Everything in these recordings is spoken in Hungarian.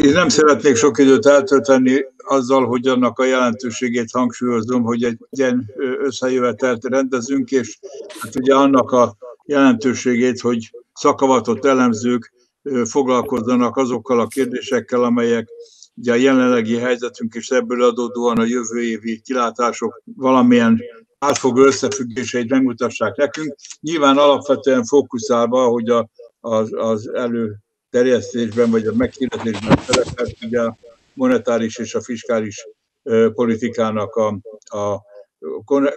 Én nem szeretnék sok időt eltölteni azzal, hogy annak a jelentőségét hangsúlyozom, hogy egy ilyen összejövetelt rendezünk, és hát ugye annak a jelentőségét, hogy szakavatott elemzők foglalkozzanak azokkal a kérdésekkel, amelyek ugye a jelenlegi helyzetünk és ebből adódóan a jövő évi kilátások valamilyen átfogó összefüggéseit megmutassák nekünk. Nyilván alapvetően fókuszálva, hogy az előterjesztésben vagy a meghirdetésben szerepelt ugye a monetáris és a fiskális politikának a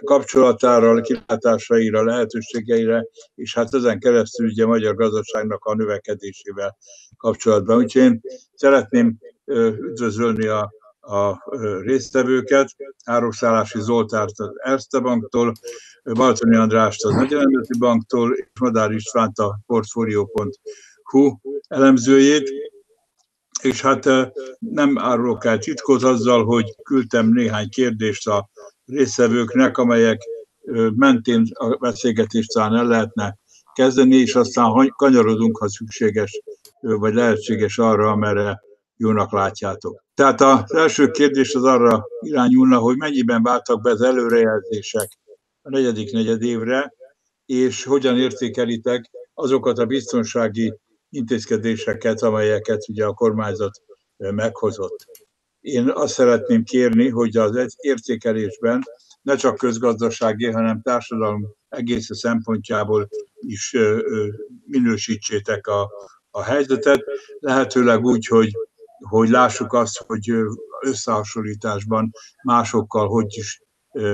kapcsolatára, kilátásaira, lehetőségeire, és hát ezen keresztül ugye a magyar gazdaságnak a növekedésével kapcsolatban. Úgyhogy én szeretném üdvözölni a résztvevőket, Árokszállási Zoltánt az Erste Banktól, Balatoni Andrást az Magyar Nemzeti Banktól, és Madár Istvánt a Portfolio.hu elemzőjét, és hát nem árulok el titkot azzal, hogy küldtem néhány kérdést a résztvevőknek, amelyek mentén a beszélgetést talán el lehetne kezdeni, és aztán kanyarodunk, ha szükséges vagy lehetséges arra, amerre jónak látjátok. Tehát az első kérdés az arra irányulna, hogy mennyiben váltak be az előrejelzések a negyedik negyedévre, és hogyan értékelitek azokat a biztonsági intézkedéseket, amelyeket ugye a kormányzat meghozott. Én azt szeretném kérni, hogy az értékelésben ne csak közgazdasági, hanem társadalom egész szempontjából is minősítsétek a helyzetet, lehetőleg úgy, hogy lássuk azt, hogy összehasonlításban másokkal hogy is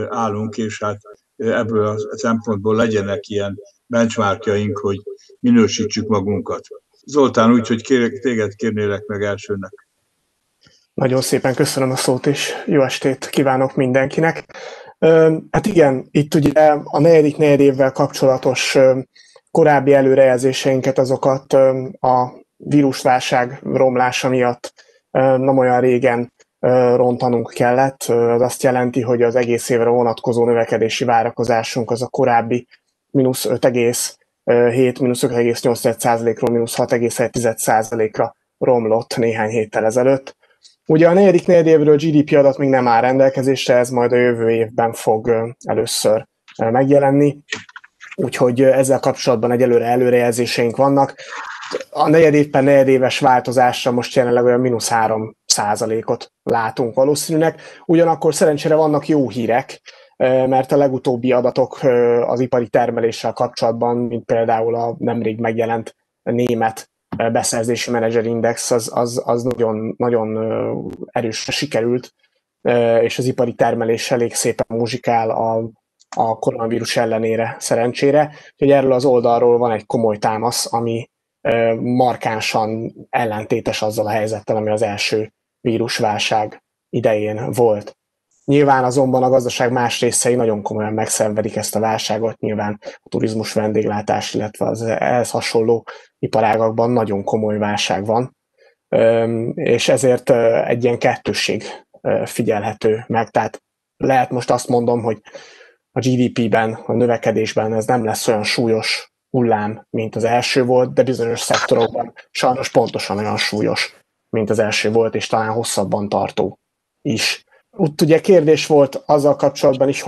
állunk, és hát ebből a szempontból legyenek ilyen benchmarkjaink, hogy minősítsük magunkat. Zoltán, úgyhogy téged kérnélek meg elsőnek. Nagyon szépen köszönöm a szót, és jó estét kívánok mindenkinek. Hát igen, itt ugye a negyedik negyedévvel kapcsolatos korábbi előrejelzéseinket, azokat a vírusválság romlása miatt nem olyan régen rontanunk kellett. Az azt jelenti, hogy az egész évre vonatkozó növekedési várakozásunk az a korábbi mínusz 5,7, mínusz 5,8%-ról mínusz 6,1%-ra romlott néhány héttel ezelőtt. Ugye a negyedik negyedévről GDP adat még nem áll rendelkezésre, ez majd a jövő évben fog először megjelenni, úgyhogy ezzel kapcsolatban egyelőre előrejelzéseink vannak. A negyedévben negyedéves változásra most jelenleg olyan mínusz 3%-ot látunk valószínűnek, ugyanakkor szerencsére vannak jó hírek, mert a legutóbbi adatok az ipari termeléssel kapcsolatban, mint például a nemrég megjelent német beszerzési menedzserindex, az nagyon, nagyon erősre sikerült, és az ipari termelés elég szépen muzsikál a koronavírus ellenére szerencsére. Úgyhogy erről az oldalról van egy komoly támasz, ami markánsan ellentétes azzal a helyzettel, ami az első vírusválság idején volt. Nyilván azonban a gazdaság más részei nagyon komolyan megszenvedik ezt a válságot, nyilván a turizmus, vendéglátás, illetve az ehhez hasonló iparágakban nagyon komoly válság van, és ezért egy ilyen kettősség figyelhető meg. Tehát lehet most azt mondom, hogy a GDP-ben, a növekedésben ez nem lesz olyan súlyos hullám, mint az első volt, de bizonyos szektorokban sajnos pontosan olyan súlyos, mint az első volt, és talán hosszabban tartó is. Ott ugye kérdés volt azzal kapcsolatban is,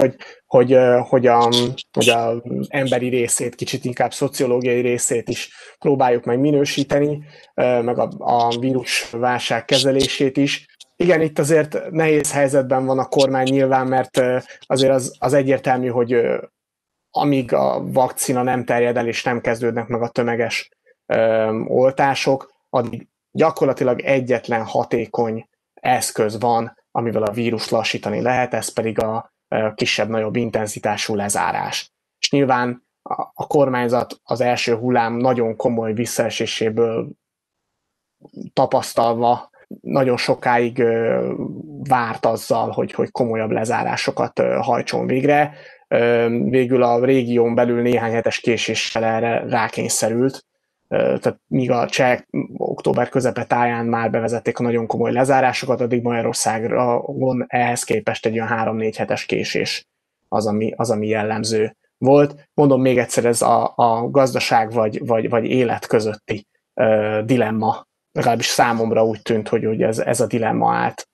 hogy az emberi részét, kicsit inkább szociológiai részét is próbáljuk meg minősíteni, meg a vírusválság kezelését is. Igen, itt azért nehéz helyzetben van a kormány nyilván, mert azért az egyértelmű, hogy amíg a vakcina nem terjed el és nem kezdődnek meg a tömeges oltások, addig gyakorlatilag egyetlen hatékony eszköz van, amivel a vírust lassítani lehet, ez pedig a kisebb-nagyobb intenzitású lezárás. És nyilván a kormányzat az első hullám nagyon komoly visszaeséséből tapasztalva nagyon sokáig várt azzal, hogy komolyabb lezárásokat hajtson végre. Végül a régión belül néhány hetes késéssel erre rákényszerült, tehát míg a cseh október közepetáján már bevezették a nagyon komoly lezárásokat, addig Magyarországon ehhez képest egy olyan 3-4 hetes késés az, ami jellemző volt. Mondom még egyszer, ez a gazdaság vagy élet közötti dilemma legalábbis számomra úgy tűnt, hogy ez a dilemma állt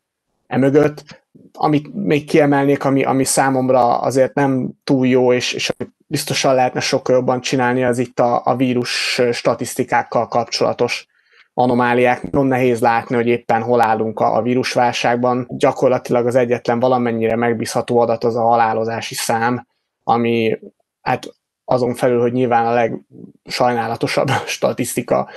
emögött. Amit még kiemelnék, ami számomra azért nem túl jó, és biztosan lehetne sokkal jobban csinálni, az itt a vírus statisztikákkal kapcsolatos anomáliák. Nagyon nehéz látni, hogy éppen hol állunk a vírusválságban. Gyakorlatilag az egyetlen valamennyire megbízható adat az a halálozási szám, ami hát azon felül, hogy nyilván a legsajnálatosabb statisztika,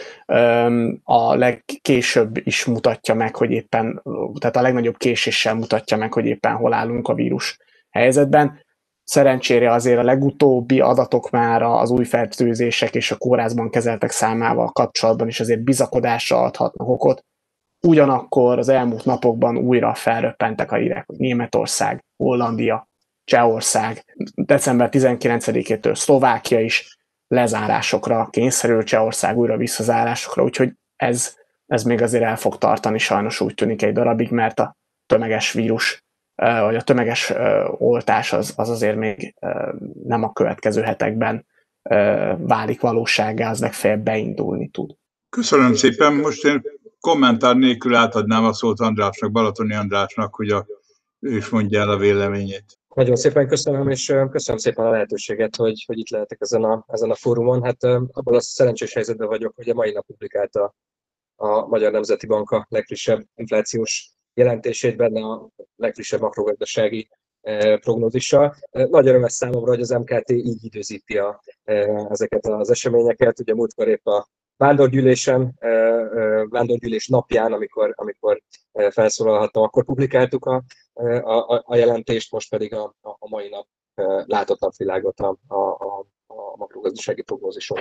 a legkésőbb is mutatja meg, hogy éppen, tehát a legnagyobb késéssel mutatja meg, hogy éppen hol állunk a vírus helyzetben. Szerencsére azért a legutóbbi adatok már az új fertőzések és a kórházban kezeltek számával kapcsolatban is azért bizakodásra adhatnak okot. Ugyanakkor az elmúlt napokban újra felröppentek a hírek, hogy Németország, Hollandia, Csehország, december 19-től Szlovákia is lezárásokra kényszerül, Csehország újra visszazárásokra, úgyhogy ez még azért el fog tartani, sajnos úgy tűnik egy darabig, mert a tömeges vírus, vagy a tömeges oltás az azért még nem a következő hetekben válik valósággá, az legfeljebb beindulni tud. Köszönöm szépen, most én kommentár nélkül átadnám a szót Andrásnak, Balatoni Andrásnak, hogy ő is mondja el a véleményét. Nagyon szépen köszönöm, és köszönöm szépen a lehetőséget, hogy itt lehetek ezen a fórumon. Hát abban a szerencsés helyzetben vagyok, hogy a mai nap publikálta a Magyar Nemzeti Bank a legfrissebb inflációs jelentését, benne a legfrissebb makrogazdasági prognózissal. Nagy örömes számomra, hogy az MKT így időzíti ezeket az eseményeket. Ugye múltkor épp a Vándorgyűlés napján, amikor felszólalhattam, akkor publikáltuk a jelentést, most pedig a mai nap látott napvilágot a makrogazdasági prognózison.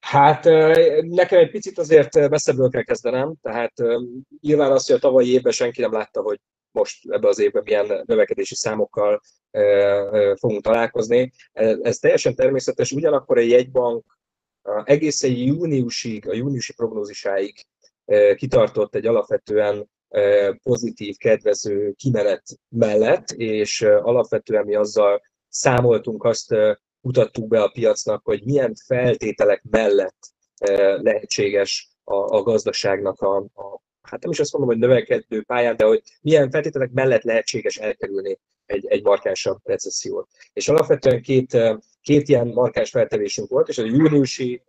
Hát nekem egy picit azért messzebbről kell kezdenem, tehát nyilván az, hogy a tavalyi évben senki nem látta, hogy most ebben az évben milyen növekedési számokkal fogunk találkozni. Ez teljesen természetes, ugyanakkor a jegybank egészen júniusig, a júniusi prognózisáig kitartott egy alapvetően pozitív, kedvező kimenet mellett, és alapvetően mi azzal számoltunk, azt mutattuk be a piacnak, hogy milyen feltételek mellett lehetséges a gazdaságnak hát nem is azt mondom, hogy növekedő pályán, de hogy milyen feltételek mellett lehetséges elkerülni egy markánsabb recessziót. És alapvetően két ilyen markáns feltevésünk volt, és a júniusi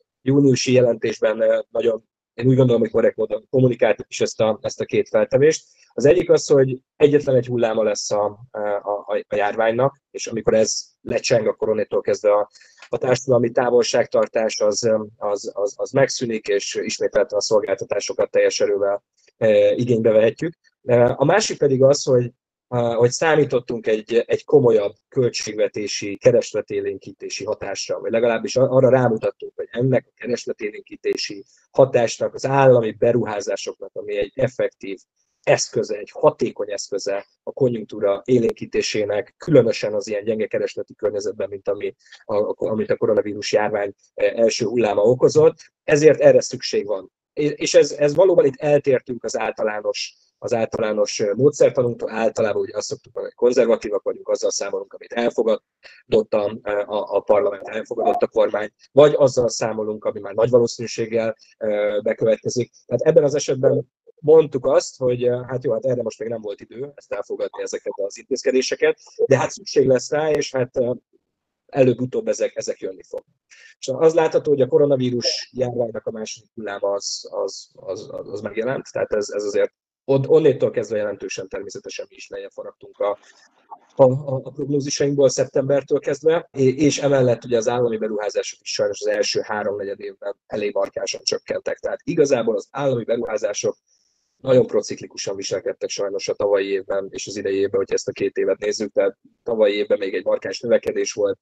jelentésben nagyon, én úgy gondolom, hogy korrekt módon kommunikáltuk is ezt a két feltevést. Az egyik az, hogy egyetlen egy hulláma lesz a járványnak, és amikor ez lecseng, akkor onnétól kezdve a társadalmi távolságtartás az megszűnik, és ismételten a szolgáltatásokat teljes erővel igénybe vehetjük. A másik pedig az, hogy számítottunk egy komolyabb költségvetési, keresletélénkítési hatásra, vagy legalábbis arra rámutattunk, hogy ennek a keresletélénkítési hatásnak, az állami beruházásoknak, ami egy effektív eszköze, egy hatékony eszköze a konjunktúra élénkítésének, különösen az ilyen gyenge keresleti környezetben, mint amit a koronavírus járvány első hulláma okozott, ezért erre szükség van. És ez valóban, itt eltértünk az általános módszertanunktól. Általában ugye azt szoktuk mondani, hogy konzervatívak vagyunk, azzal számolunk, amit elfogadott a parlament, elfogadott a kormány, vagy azzal számolunk, ami már nagy valószínűséggel bekövetkezik. Tehát ebben az esetben mondtuk azt, hogy hát jó, hát erre most még nem volt idő ezt elfogadni, ezeket az intézkedéseket, de hát szükség lesz rá, és hát előbb-utóbb ezek jönni fog. És az látható, hogy a koronavírus járványnak a második hulláma az megjelent, tehát ez azért onnétől kezdve jelentősen, természetesen mi is lejjebb faragtunk a prognózisainkból szeptembertől kezdve, és emellett ugye az állami beruházások is sajnos az első 3-4 évben elég markánsan csökkentek. Tehát igazából az állami beruházások nagyon prociklikusan viselkedtek sajnos a tavalyi évben és az idei évben, hogyha ezt a két évet nézzük, tehát tavalyi évben még egy markáns növekedés volt.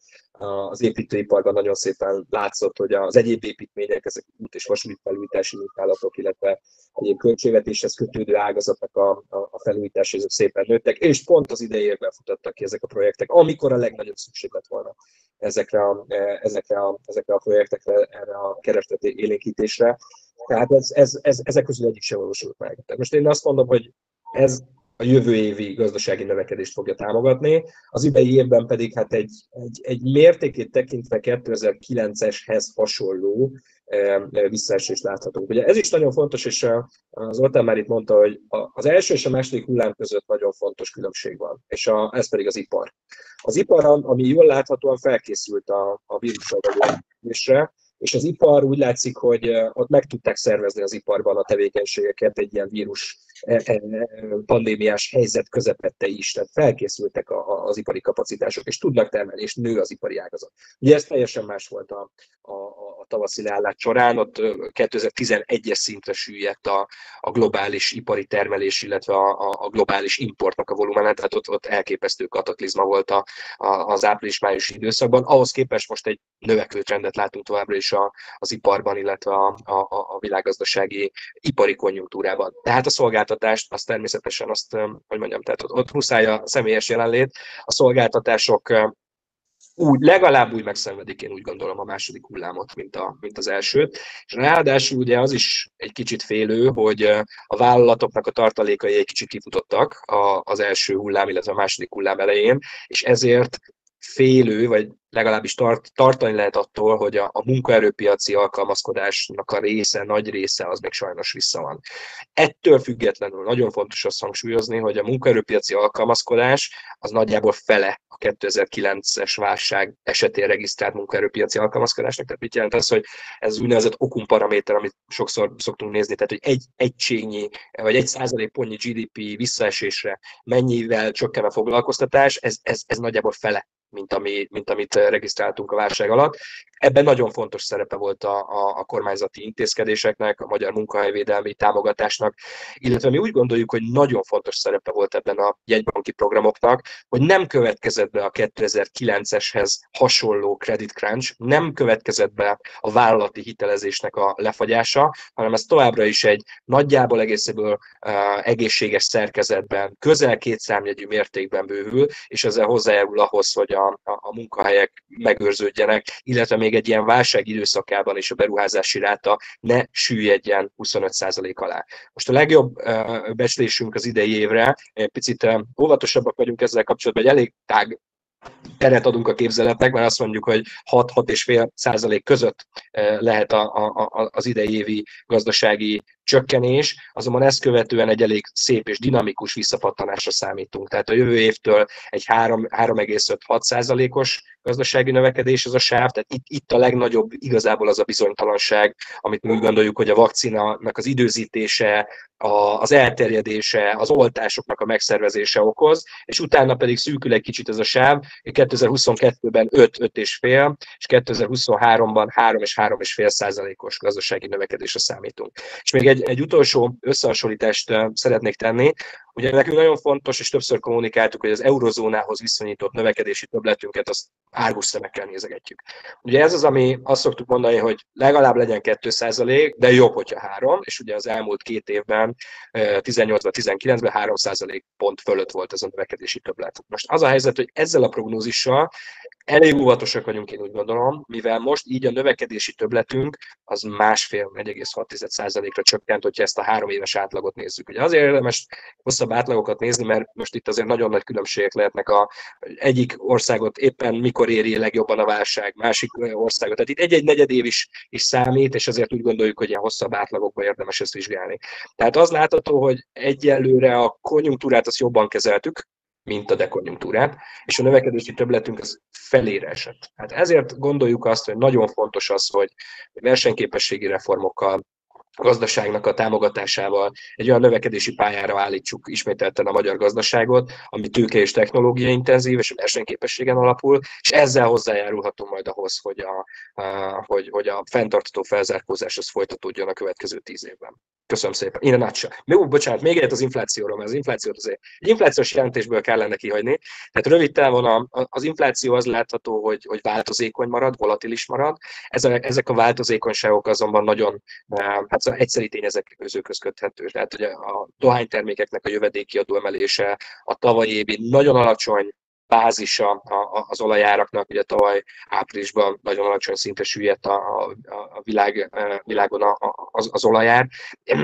Az építőiparban nagyon szépen látszott, hogy az egyéb építmények, ezek út- és vasútfelújítási munkálatok, illetve egyéb költségvetéshez kötődő ágazatnak a felújítása, ezek szépen nőttek, és pont az idei évben futottak ki ezek a projektek, amikor a legnagyobb szükség lett volna ezekre a projektekre, erre a keresleti élénkítésre. Tehát ezek közül egyik sem valósult meg. Tehát most én azt mondom, hogy ez a jövő évi gazdasági növekedést fogja támogatni, az idei évben pedig hát egy mértékét tekintve 2009-eshez hasonló visszaesést láthatunk. Ugye ez is nagyon fontos, és Zoltán már itt mondta, hogy az első és a második hullám között nagyon fontos különbség van, és ez pedig az ipar. Az ipar, ami jól láthatóan felkészült a vírusra való küzdésre, és az ipar úgy látszik, hogy ott meg tudták szervezni az iparban a tevékenységeket egy ilyen vírus pandémiás helyzet közepette is, tehát felkészültek az ipari kapacitások, és tudnak termelni, és nő az ipari ágazat. Ugye ez teljesen más volt a tavaszi leállás során, ott 2011-es szintre süllyedt a globális ipari termelés, illetve a globális importnak a volumenát, tehát ott elképesztő kataklizma volt az április-május időszakban. Ahhoz képest most egy növekvő trendet látunk továbbra is az iparban, illetve a világgazdasági ipari konjunktúrában. Tehát a szolgáltatást, az természetesen azt, hogy mondjam, tehát ott muszáj a személyes jelenlét, a szolgáltatások legalább úgy megszenvedik, én úgy gondolom, a második hullámot, mint az elsőt. És ráadásul ugye az is egy kicsit félő, hogy a vállalatoknak a tartalékai egy kicsit kifutottak az első hullám, illetve a második hullám elején, és ezért félő, vagy legalábbis tartani lehet attól, hogy a munkaerőpiaci alkalmazkodásnak a része, nagy része az még sajnos vissza van. Ettől függetlenül nagyon fontos azt hangsúlyozni, hogy a munkaerőpiaci alkalmazkodás az nagyjából fele a 2009-es válság esetén regisztrált munkaerőpiaci alkalmazkodásnak. Tehát mit jelent az, hogy ez úgynevezett okumparaméter, amit sokszor szoktunk nézni, tehát hogy egy egységnyi, vagy 1%-pontnyi GDP visszaesésre mennyivel csökken a foglalkoztatás, ez nagyjából fele, mint amit regisztráltunk a válság alatt. Ebben nagyon fontos szerepe volt a kormányzati intézkedéseknek, a magyar munkahelyvédelmi támogatásnak, illetve mi úgy gondoljuk, hogy nagyon fontos szerepe volt ebben a jegybanki programoknak, hogy nem következett be a 2009-eshez hasonló credit crunch, nem következett be a vállalati hitelezésnek a lefagyása, hanem ez továbbra is egy nagyjából egészéből egészséges szerkezetben, közel kétszámjegyű mértékben bővül, és ezzel hozzájárul ahhoz, hogy a munkahelyek megőrződjenek, illetve még egy ilyen válság időszakában is a beruházási ráta ne süllyedjen 25% alá. Most a legjobb becslésünk az idei évre, picit óvatosabbak vagyunk ezzel kapcsolatban, hogy elég tág teret adunk a képzeletnek, mert azt mondjuk, hogy 6-6,5% között lehet az idei évi gazdasági csökkenés, azonban ezt követően egy elég szép és dinamikus visszapattanásra számítunk. Tehát a jövő évtől egy 3,5-6%-os gazdasági növekedés az a sáv, tehát itt a legnagyobb igazából az a bizonytalanság, amit mi úgy gondoljuk, hogy a vakcinának az időzítése, az elterjedése, az oltásoknak a megszervezése okoz, és utána pedig szűkül egy kicsit ez a sáv, 2022-ben 5-5,5, és 2023-ban 3 és 3,5%-os gazdasági növekedésre számítunk. És még egy utolsó összehasonlítást szeretnék tenni. Ugye nekünk nagyon fontos, és többször kommunikáltuk, hogy az eurozónához viszonyított növekedési többletünket azt árgus szemekkel nézegetjük. Ugye ez az, ami azt szoktuk mondani, hogy legalább legyen 2%, de jobb, hogyha 3, és ugye az elmúlt két évben, 18-ban, 19-ben 3% pont fölött volt ez a növekedési többlet. Most az a helyzet, hogy ezzel a prognózissal elég óvatosak vagyunk, én úgy gondolom, mivel most így a növekedési többletünk az 1,5-1,6%-ra csökkent, hogyha ezt a 3 éves átlagot nézzük. Ugye azért érdemes hosszabb átlagokat nézni, mert most itt azért nagyon nagy különbségek lehetnek, egyik országot éppen mikor éri legjobban a válság, másik országot. Tehát itt egy-egy negyedév is számít, és azért úgy gondoljuk, hogy ilyen hosszabb átlagokban érdemes ezt vizsgálni. Tehát az látható, hogy egyelőre a konjunktúrát azt jobban kezeltük, mint a dekonjunktúrát, és a növekedési többletünk az felére esett. Hát ezért gondoljuk azt, hogy nagyon fontos az, hogy versenyképességi reformokkal, a gazdaságnak a támogatásával egy olyan növekedési pályára állítsuk ismételten a magyar gazdaságot, ami tőke és technológia intenzív, és versenyképességen alapul, és ezzel hozzájárulhatunk majd ahhoz, hogy a fenntartható felzárkózás az folytatódjon a következő 10 évben. Köszönöm szépen. Innen át sem. Bocsánat, még egyet az inflációról, mert az inflációt azért egy inflációs jelentésből kellene kihagyni. Tehát rövid távon az infláció az látható, hogy változékony marad, volatilis marad. Ezek a változékonyságok azonban nagyon egyszeri tényezek közökhöz köthető. Tehát ugye a dohánytermékeknek a jövedékiadó emelése, a tavalyi évi nagyon alacsony bázisa az olajáraknak, ugye tavaly áprilisban nagyon alacsony szintre süllyedt a világon az olajár,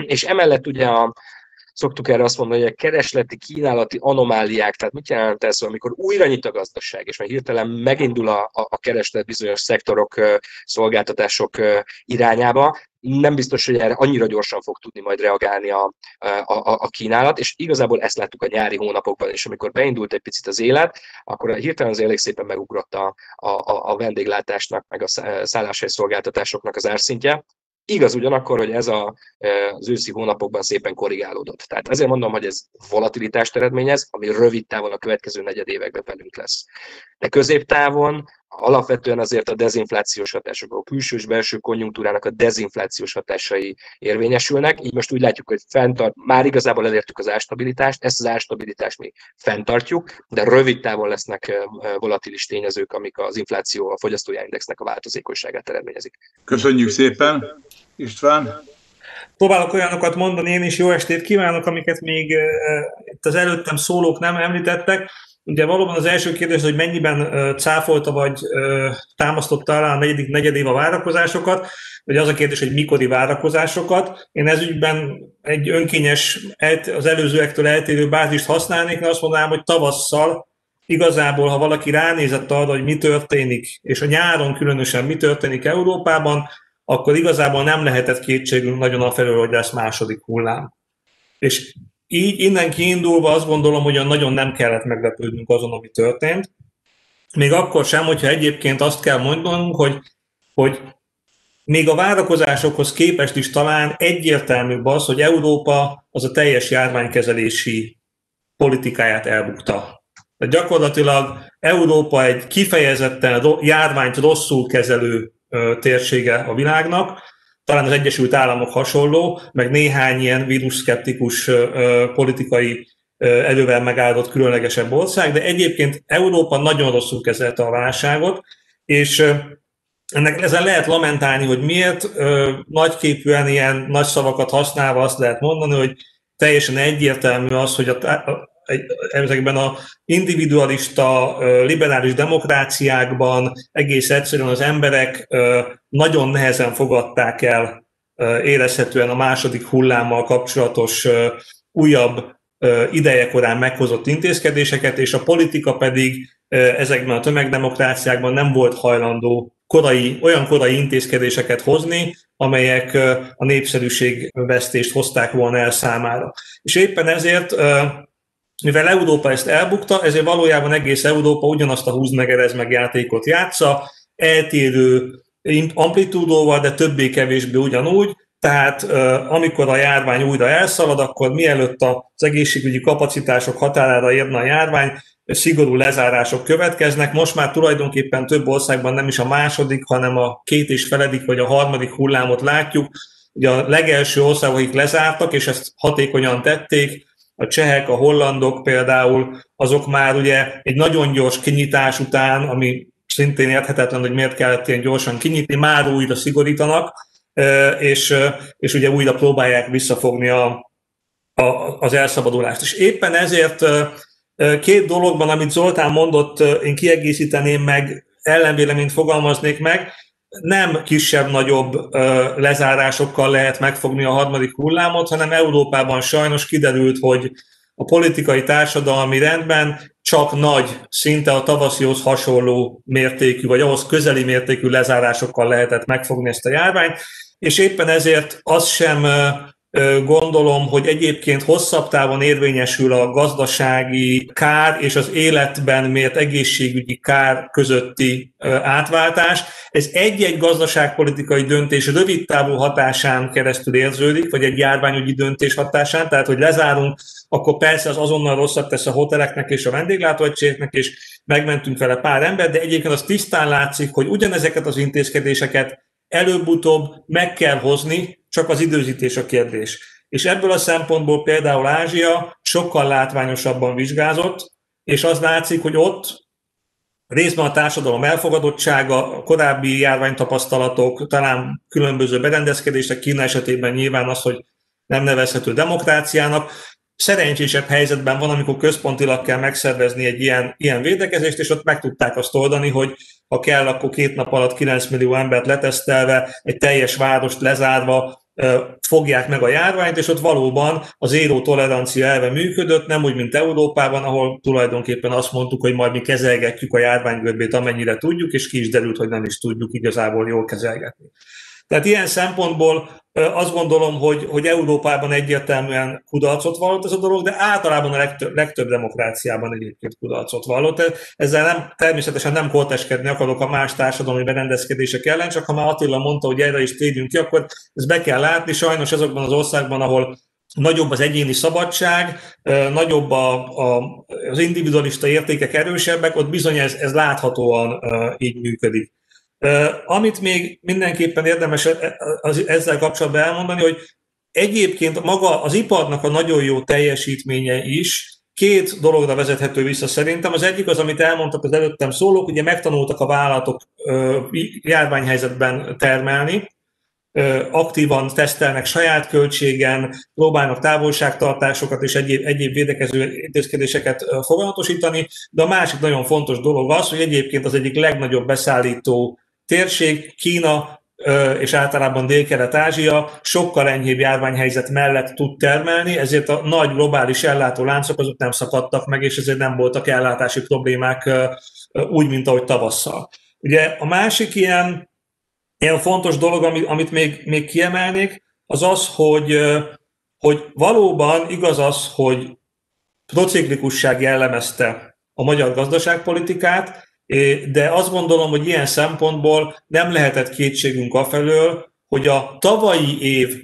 és emellett ugye Szoktuk erre azt mondani, hogy a keresleti, kínálati anomáliák, tehát mit jelent ez, amikor újra nyit a gazdaság, és már hirtelen megindul a kereslet bizonyos szektorok, szolgáltatások irányába, nem biztos, hogy erre annyira gyorsan fog tudni majd reagálni a kínálat, és igazából ezt láttuk a nyári hónapokban is, amikor beindult egy picit az élet, akkor hirtelen az elég szépen megugrott a vendéglátásnak, meg a szálláshely szolgáltatásoknak az árszintje. Igaz ugyanakkor, hogy ez az őszi hónapokban szépen korrigálódott. Tehát ezért mondom, hogy ez volatilitást eredményez, ami rövid távon a következő negyedévekben velünk lesz. De középtávon alapvetően azért a dezinflációs hatások, a külső és belső konjunktúrának a dezinflációs hatásai érvényesülnek. Így most úgy látjuk, hogy már igazából elértük az árstabilitást, ezt az árstabilitást mi fenntartjuk, de rövid távon lesznek volatilis tényezők, amik az infláció, a fogyasztói indexnek a változékonyságát eredményezik. Köszönjük szépen, István! Próbálok olyanokat mondani én is, jó estét kívánok, amiket még itt az előttem szólók nem említettek. Ugye valóban az első kérdés, hogy mennyiben cáfolta vagy támasztotta alá a negyedik negyedév a várakozásokat, vagy az a kérdés, hogy mikori várakozásokat. Én ez ügyben egy önkényes, az előzőektől eltérő bázist használnék, de azt mondanám, hogy tavasszal igazából, ha valaki ránézett arra, hogy mi történik, és a nyáron különösen mi történik Európában, akkor igazából nem lehetett kétségünk nagyon afelől, hogy lesz második hullám. És így innen kiindulva azt gondolom, hogy nagyon nem kellett meglepődnünk azon, ami történt. Még akkor sem, hogyha egyébként azt kell mondanunk, hogy még a várakozásokhoz képest is talán egyértelműbb az, hogy Európa az a teljes járványkezelési politikáját elbukta. Tehát gyakorlatilag Európa egy kifejezetten járványt rosszul kezelő térsége a világnak, talán az Egyesült Államok hasonló, meg néhány ilyen vírusszkeptikus politikai erővel megáldott különlegesebb ország, de egyébként Európa nagyon rosszul kezelte a válságot, és ezen lehet lamentálni, hogy miért, nagyképűen ilyen nagy szavakat használva azt lehet mondani, hogy teljesen egyértelmű az, hogy ezekben az individualista, liberális demokráciákban egész egyszerűen az emberek nagyon nehezen fogadták el érezhetően a második hullámmal kapcsolatos újabb idejekorán meghozott intézkedéseket, és a politika pedig ezekben a tömegdemokráciákban nem volt hajlandó olyan korai intézkedéseket hozni, amelyek a népszerűségvesztést hozták volna el számára. És éppen ezért, mivel Európa ezt elbukta, ezért valójában egész Európa ugyanazt a húz meg erez meg játékot játsza, eltérő amplitúdóval, de többé-kevésbé ugyanúgy, tehát amikor a járvány újra elszalad, akkor mielőtt az egészségügyi kapacitások határára érne a járvány, szigorú lezárások következnek. Most már tulajdonképpen több országban nem is a második, hanem a két és feledik vagy a harmadik hullámot látjuk. Ugye a legelső országok, akik lezártak, és ezt hatékonyan tették, a csehek, a hollandok például, azok már ugye egy nagyon gyors kinyitás után, ami szintén érthetetlen, hogy miért kellett ilyen gyorsan kinyitni, már újra szigorítanak, és ugye újra próbálják visszafogni az elszabadulást. És éppen ezért két dologban, amit Zoltán mondott, én kiegészíteném meg, ellenvéleményt fogalmaznék meg, nem kisebb-nagyobb lezárásokkal lehet megfogni a harmadik hullámot, hanem Európában sajnos kiderült, hogy a politikai társadalmi rendben csak nagy, szinte a tavaszihoz hasonló mértékű, vagy ahhoz közeli mértékű lezárásokkal lehetett megfogni ezt a járványt, és éppen ezért azt sem gondolom, hogy egyébként hosszabb távon érvényesül a gazdasági kár és az életben mért egészségügyi kár közötti átváltás. Ez egy-egy gazdaságpolitikai döntés rövid távú hatásán keresztül érződik, vagy egy járványügyi döntés hatásán, tehát hogy lezárunk, akkor persze az azonnal rosszat tesz a hoteleknek és a vendéglátóegységeknek, és megmentünk vele pár embert, de egyébként az tisztán látszik, hogy ugyanezeket az intézkedéseket előbb-utóbb meg kell hozni, csak az időzítés a kérdés. És ebből a szempontból például Ázsia sokkal látványosabban vizsgázott, és az látszik, hogy ott részben a társadalom elfogadottsága, a korábbi járványtapasztalatok, talán különböző berendezkedések, Kína esetében nyilván az, hogy nem nevezhető demokráciának, szerencsésebb helyzetben van, amikor központilag kell megszervezni egy ilyen védekezést, és ott meg tudták azt oldani, hogy ha kell, akkor 2 nap alatt 9 millió embert letesztelve, egy teljes várost lezárva, fogják meg a járványt, és ott valóban az zéró tolerancia elve működött, nem úgy, mint Európában, ahol tulajdonképpen azt mondtuk, hogy majd mi kezelgetjük a járványgörbét, amennyire tudjuk, és ki is derült, hogy nem is tudjuk igazából jól kezelgetni. Tehát ilyen szempontból azt gondolom, hogy Európában egyértelműen kudarcot vallott ez a dolog, de általában a legtöbb demokráciában egyébként kudarcot vallott. Ezzel természetesen nem korteskedni akarok a más társadalmi berendezkedések ellen, csak ha már Attila mondta, hogy erre is térjünk ki, akkor ezt be kell látni. Sajnos azokban az országban, ahol nagyobb az egyéni szabadság, nagyobb az individualista értékek erősebbek, ott bizony ez láthatóan így működik. Amit még mindenképpen érdemes ezzel kapcsolatban elmondani, hogy egyébként maga az iparnak a nagyon jó teljesítménye is két dologra vezethető vissza szerintem. Az egyik az, amit elmondtak az előttem szólók, ugye megtanultak a vállalatok járványhelyzetben termelni, aktívan tesztelnek saját költségen, próbálnak távolságtartásokat és egyéb védekező intézkedéseket foganatosítani, de a másik nagyon fontos dolog az, hogy egyébként az egyik legnagyobb beszállító térség, Kína és általában Dél-Kelet-Ázsia sokkal enyhébb járványhelyzet mellett tud termelni, ezért a nagy globális ellátóláncok azok nem szakadtak meg, és ezért nem voltak ellátási problémák úgy, mint ahogy tavasszal. Ugye a másik ilyen fontos dolog, amit még kiemelnék, az az, hogy valóban igaz az, hogy prociklikusság jellemezte a magyar gazdaságpolitikát, de azt gondolom, hogy ilyen szempontból nem lehetett kétségünk afelől, hogy a tavalyi év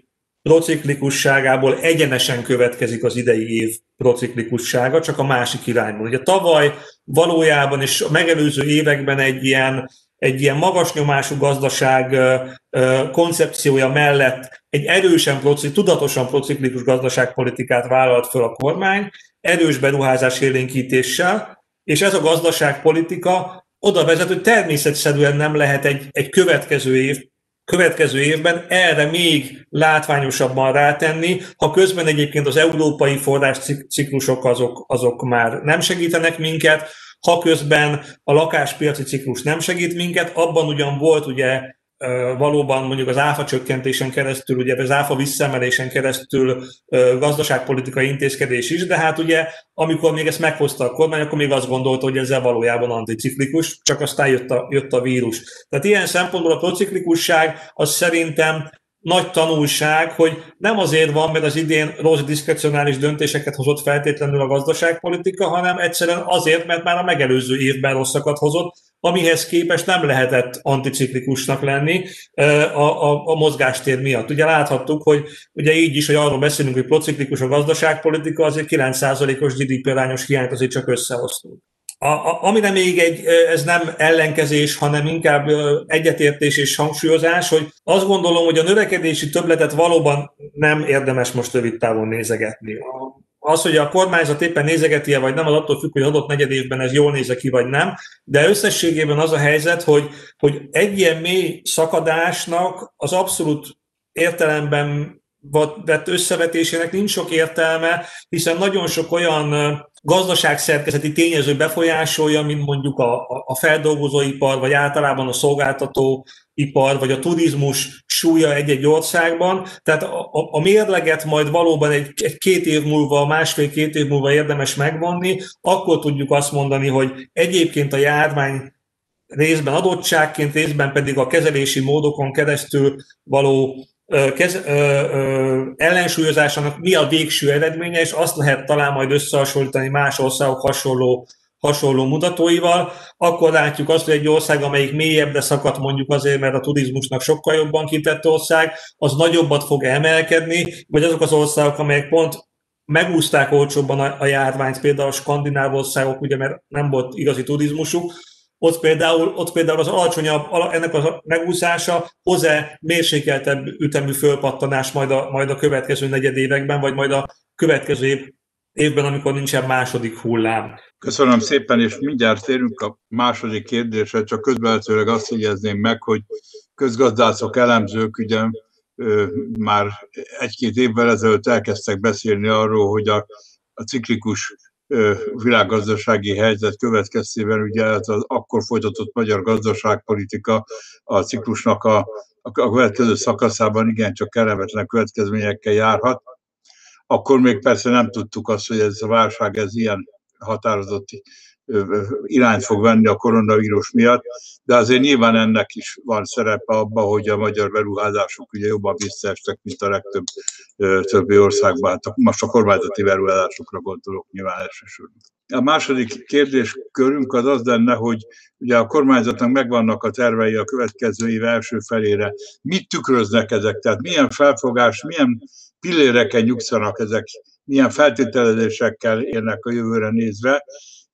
prociklikusságából egyenesen következik az idei év prociklikussága, csak a másik irányból. Ugye tavaly valójában és a megelőző években egy ilyen magas nyomású gazdaság koncepciója mellett egy erősen, tudatosan prociklikus gazdaságpolitikát vállalt föl a kormány, erős beruházás élénkítéssel, és ez a gazdaságpolitika oda vezet, hogy természetszerűen nem lehet egy következő évben erre még látványosabban rátenni, ha közben egyébként az európai forrásciklusok azok már nem segítenek minket, ha közben a lakáspiaci ciklus nem segít minket, abban ugyan volt ugye valóban mondjuk az áfa csökkentésen keresztül, ugye az áfa visszaemelésen keresztül gazdaságpolitikai intézkedés is, de hát ugye amikor még ezt meghozta a kormány, akkor még azt gondolta, hogy ezzel valójában anticiklikus, csak aztán jött a vírus. Tehát ilyen szempontból a prociklikusság az szerintem nagy tanulság, hogy nem azért van, mert az idén rossz diszkrecionális döntéseket hozott feltétlenül a gazdaságpolitika, hanem egyszerűen azért, mert már a megelőző évben rosszakat hozott, amihez képest nem lehetett anticiklikusnak lenni a mozgástér miatt. Ugye láthattuk, hogy ugye így is, hogy arról beszélünk, hogy prociklikus a gazdaságpolitika, azért 9%-os GDP-arányos hiányt azért csak összehoztunk. Amire még ez nem ellenkezés, hanem inkább egyetértés és hangsúlyozás, hogy azt gondolom, hogy a növekedési többletet valóban nem érdemes most rövid távon nézegetni. Az, hogy a kormányzat éppen nézegeti-e vagy nem, az attól függ, hogy adott negyedévben ez jól néz ki vagy nem, de összességében az a helyzet, hogy egy ilyen mély szakadásnak az abszolút értelemben vett összevetésének nincs sok értelme, hiszen nagyon sok olyan gazdaságszerkezeti tényező befolyásolja, mint mondjuk a feldolgozóipar, vagy általában a szolgáltatóipar, vagy a turizmus súlya egy-egy országban. Tehát a mérleget majd valóban másfél-két év múlva érdemes megvonni, akkor tudjuk azt mondani, hogy egyébként a járvány részben adottságként, részben pedig a kezelési módokon keresztül való ellensúlyozásának mi a végső eredménye, és azt lehet talán majd összehasonlítani más országok hasonló mutatóival, akkor látjuk azt, hogy egy ország, amelyik mélyebbre szakadt mondjuk azért, mert a turizmusnak sokkal jobban kitett ország, az nagyobbat fog emelkedni, vagy azok az országok, amelyek pont megúszták olcsóbban a járványt, például a skandináv országok, ugye, mert nem volt igazi turizmusuk, ott például az alacsonyabb, ennek a megúszása hozzá mérsékeltebb ütemű fölpattanás majd a következő negyedévekben, vagy majd a következő évben, amikor nincsen második hullám. Köszönöm szépen, és mindjárt térünk a második kérdésre, csak közbelhetőleg azt jegyezném meg, hogy közgazdászok, elemzők ugye már egy-két évvel ezelőtt elkezdtek beszélni arról, hogy a ciklikus világgazdasági helyzet következtében ugye az akkor folytatott magyar gazdaságpolitika a ciklusnak a a következő szakaszában igencsak kellemetlen következményekkel járhat. Akkor még persze nem tudtuk azt, hogy ez a válság ez ilyen határozott irányt fog venni a koronavírus miatt, de azért nyilván ennek is van szerepe abban, hogy a magyar beruházások ugye jobban visszaestek, mint a legtöbb többi országban. Hát most a kormányzati beruházásokra gondolok nyilván elsősorban. A második kérdéskörünk az az lenne, hogy ugye a kormányzatnak megvannak a tervei a következő év első felére. Mit tükröznek ezek? Tehát milyen felfogás, milyen pilléreken nyugszanak ezek, milyen feltételezésekkel érnek a jövőre nézve,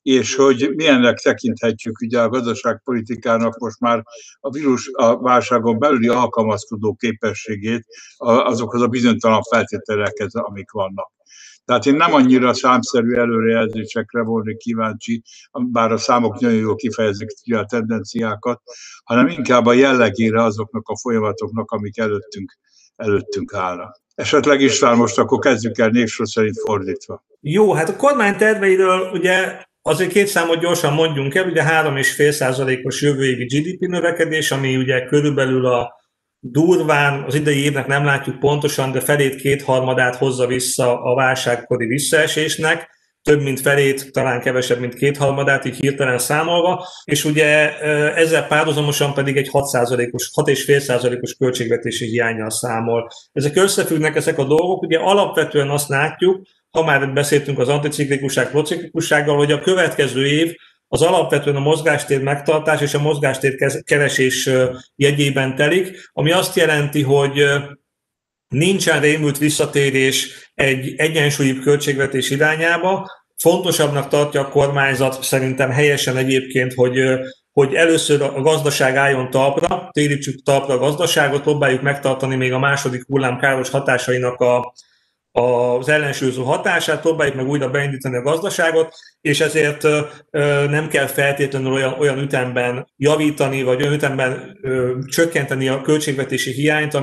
és hogy milyennek tekinthetjük ugye a gazdaságpolitikának most már a vírus a válságon belüli alkalmazkodó képességét azokhoz a bizonytalan feltételekhez, amik vannak. Tehát én nem annyira számszerű előrejelzésekre volnék kíváncsi, bár a számok nagyon jól kifejezik a tendenciákat, hanem inkább a jellegére azoknak a folyamatoknak, amik előttünk állnak. Esetleg István, most akkor kezdjük el névsor szerint fordítva. Jó, hát a kormány terveiről ugye azért két számot gyorsan mondjunk el, ugye 3,5%-os jövő évi GDP növekedés, ami ugye körülbelül a durván, az idei évnek nem látjuk pontosan, de felét kétharmadát hozza vissza a válságkori visszaesésnek, több mint felét, talán kevesebb, mint kétharmadát, így hirtelen számolva, és ugye ezzel párhuzamosan pedig egy 6,5%-os költségvetési hiánnyal számol. Ezek összefüggnek ezek a dolgok, ugye alapvetően azt látjuk, ha már beszéltünk az anticiklikusság, prociklikussággal, hogy a következő év az alapvetően a mozgástér megtartás és a mozgástér keresés jegyében telik, ami azt jelenti, hogy nincsen rémült visszatérés egy egyensúlyibb költségvetés irányába. Fontosabbnak tartja a kormányzat, szerintem helyesen egyébként, hogy először a gazdaság álljon talpra, térítsük talpra a gazdaságot, próbáljuk megtartani még a második hullám káros hatásainak az ellensúlyozó hatását, próbáljuk meg újra beindítani a gazdaságot, és ezért nem kell feltétlenül olyan ütemben javítani, vagy olyan ütemben csökkenteni a költségvetési hiányt,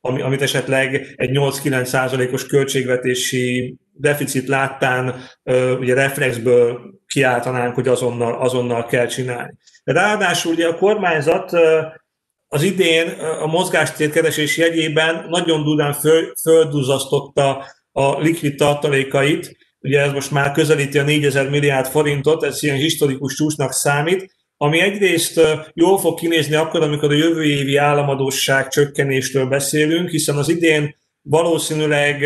amit esetleg egy 8-9%-os költségvetési deficit láttán ugye reflexből kiáltanánk, hogy azonnal kell csinálni. Ráadásul ugye a kormányzat az idén a mozgástérkeresés jegyében nagyon durván földúzasztotta a likvid tartalékait, ugye ez most már közelíti a 4000 milliárd forintot, ez ilyen historikus csúcsnak számít, ami egyrészt jól fog kinézni akkor, amikor a jövő évi államadósság csökkenésről beszélünk, hiszen az idén valószínűleg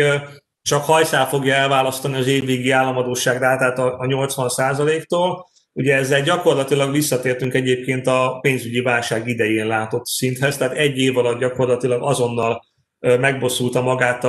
csak hajszál fogja elválasztani az évvégi államadósság rátát a 80%-tól, ugye ezzel gyakorlatilag visszatértünk egyébként a pénzügyi válság idején látott szinthez, tehát egy év alatt gyakorlatilag azonnal megbosszulta magát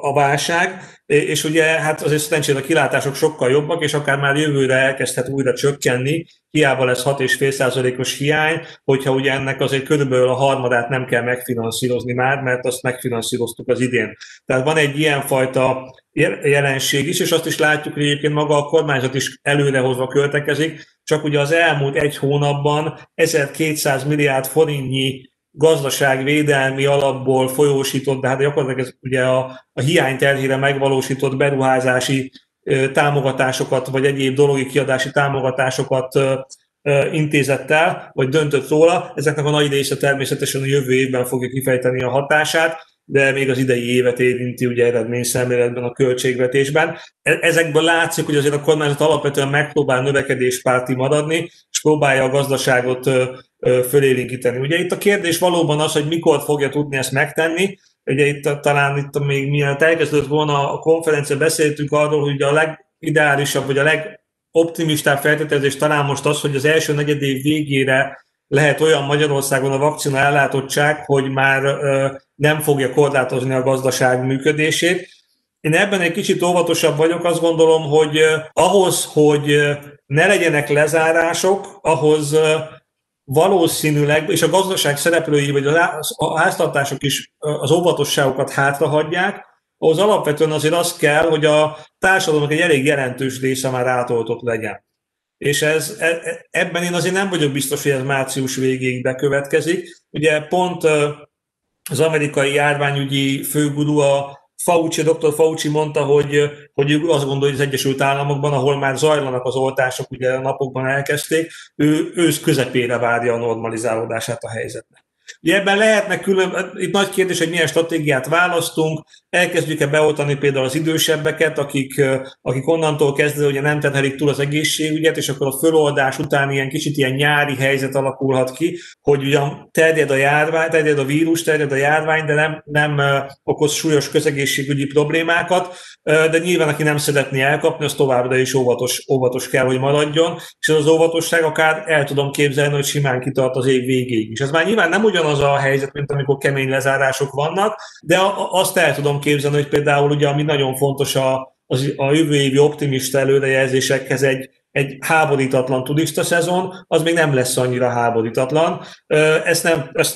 a válság, és ugye hát azért szerencsére a kilátások sokkal jobbak, és akár már jövőre elkezdhet újra csökkenni, hiába lesz 6,5%-os hiány, hogyha ugye ennek azért körülbelül a harmadát nem kell megfinanszírozni már, mert azt megfinanszíroztuk az idén. Tehát van egy ilyenfajta jelenség is, és azt is látjuk, hogy egyébként maga a kormányzat is előrehozva költekezik, csak ugye az elmúlt egy hónapban 1200 milliárd forintnyi gazdaságvédelmi alapból folyósított, de hát gyakorlatilag ez ugye a hiány terhére megvalósított beruházási támogatásokat, vagy egyéb dologi kiadási támogatásokat intézett el, vagy döntött róla. Ezeknek a nagy része természetesen a jövő évben fogja kifejteni a hatását, de még az idei évet érinti ugye eredményszemléletben a költségvetésben. Ezekből látszik, hogy azért a kormányzat alapvetően megpróbál növekedéspárti maradni, és próbálja a gazdaságot fölélénkíteni. Ugye itt a kérdés valóban az, hogy mikor fogja tudni ezt megtenni. Ugye itt talán itt még mielőtt elkezdődött volna a konferencia, beszéltünk arról, hogy a legideálisabb, vagy a legoptimistább feltételezés talán most az, hogy az első negyedév végére lehet olyan Magyarországon a vakcina ellátottság, hogy már nem fogja korlátozni a gazdaság működését. Én ebben egy kicsit óvatosabb vagyok, azt gondolom, hogy ahhoz, hogy ne legyenek lezárások, ahhoz valószínűleg, és a gazdaság szereplői, vagy a háztartások is az óvatosságokat hátrahagyják, ahhoz alapvetően azért az kell, hogy a társadalomnak egy elég jelentős része már átoltott legyen. És ebben én azért nem vagyok biztos, hogy ez március végéig bekövetkezik. Ugye pont az amerikai járványügyi főguru, a Fauci, dr. Fauci mondta, hogy ő azt gondolja, hogy az Egyesült Államokban, ahol már zajlanak az oltások, ugye a napokban elkezdték, ő ősz közepére várja a normalizálódását a helyzetnek. Ugye ebben lehetnek itt nagy kérdés, hogy milyen stratégiát választunk, elkezdjük-e beoltani például az idősebbeket, akik onnantól kezdve ugye nem terhelik túl az egészségügyet, és akkor a föloldás után kicsit ilyen nyári helyzet alakulhat ki, hogy ugyan terjed a járvány, terjed a vírus, terjed a járvány, de nem okoz súlyos közegészségügyi problémákat, de nyilván aki nem szeretné elkapni, az továbbra is óvatos kell, hogy maradjon, és ez az óvatosság akár el tudom képzelni, hogy simán kitart az év végéig is. Ez már nyilván nem ugyanaz a helyzet, mint amikor kemény lezárások vannak, de azt el tudom képzelni, hogy például ugye, ami nagyon fontos a jövő évi optimista előrejelzésekhez egy háborítatlan turista szezon, az még nem lesz annyira háborítatlan.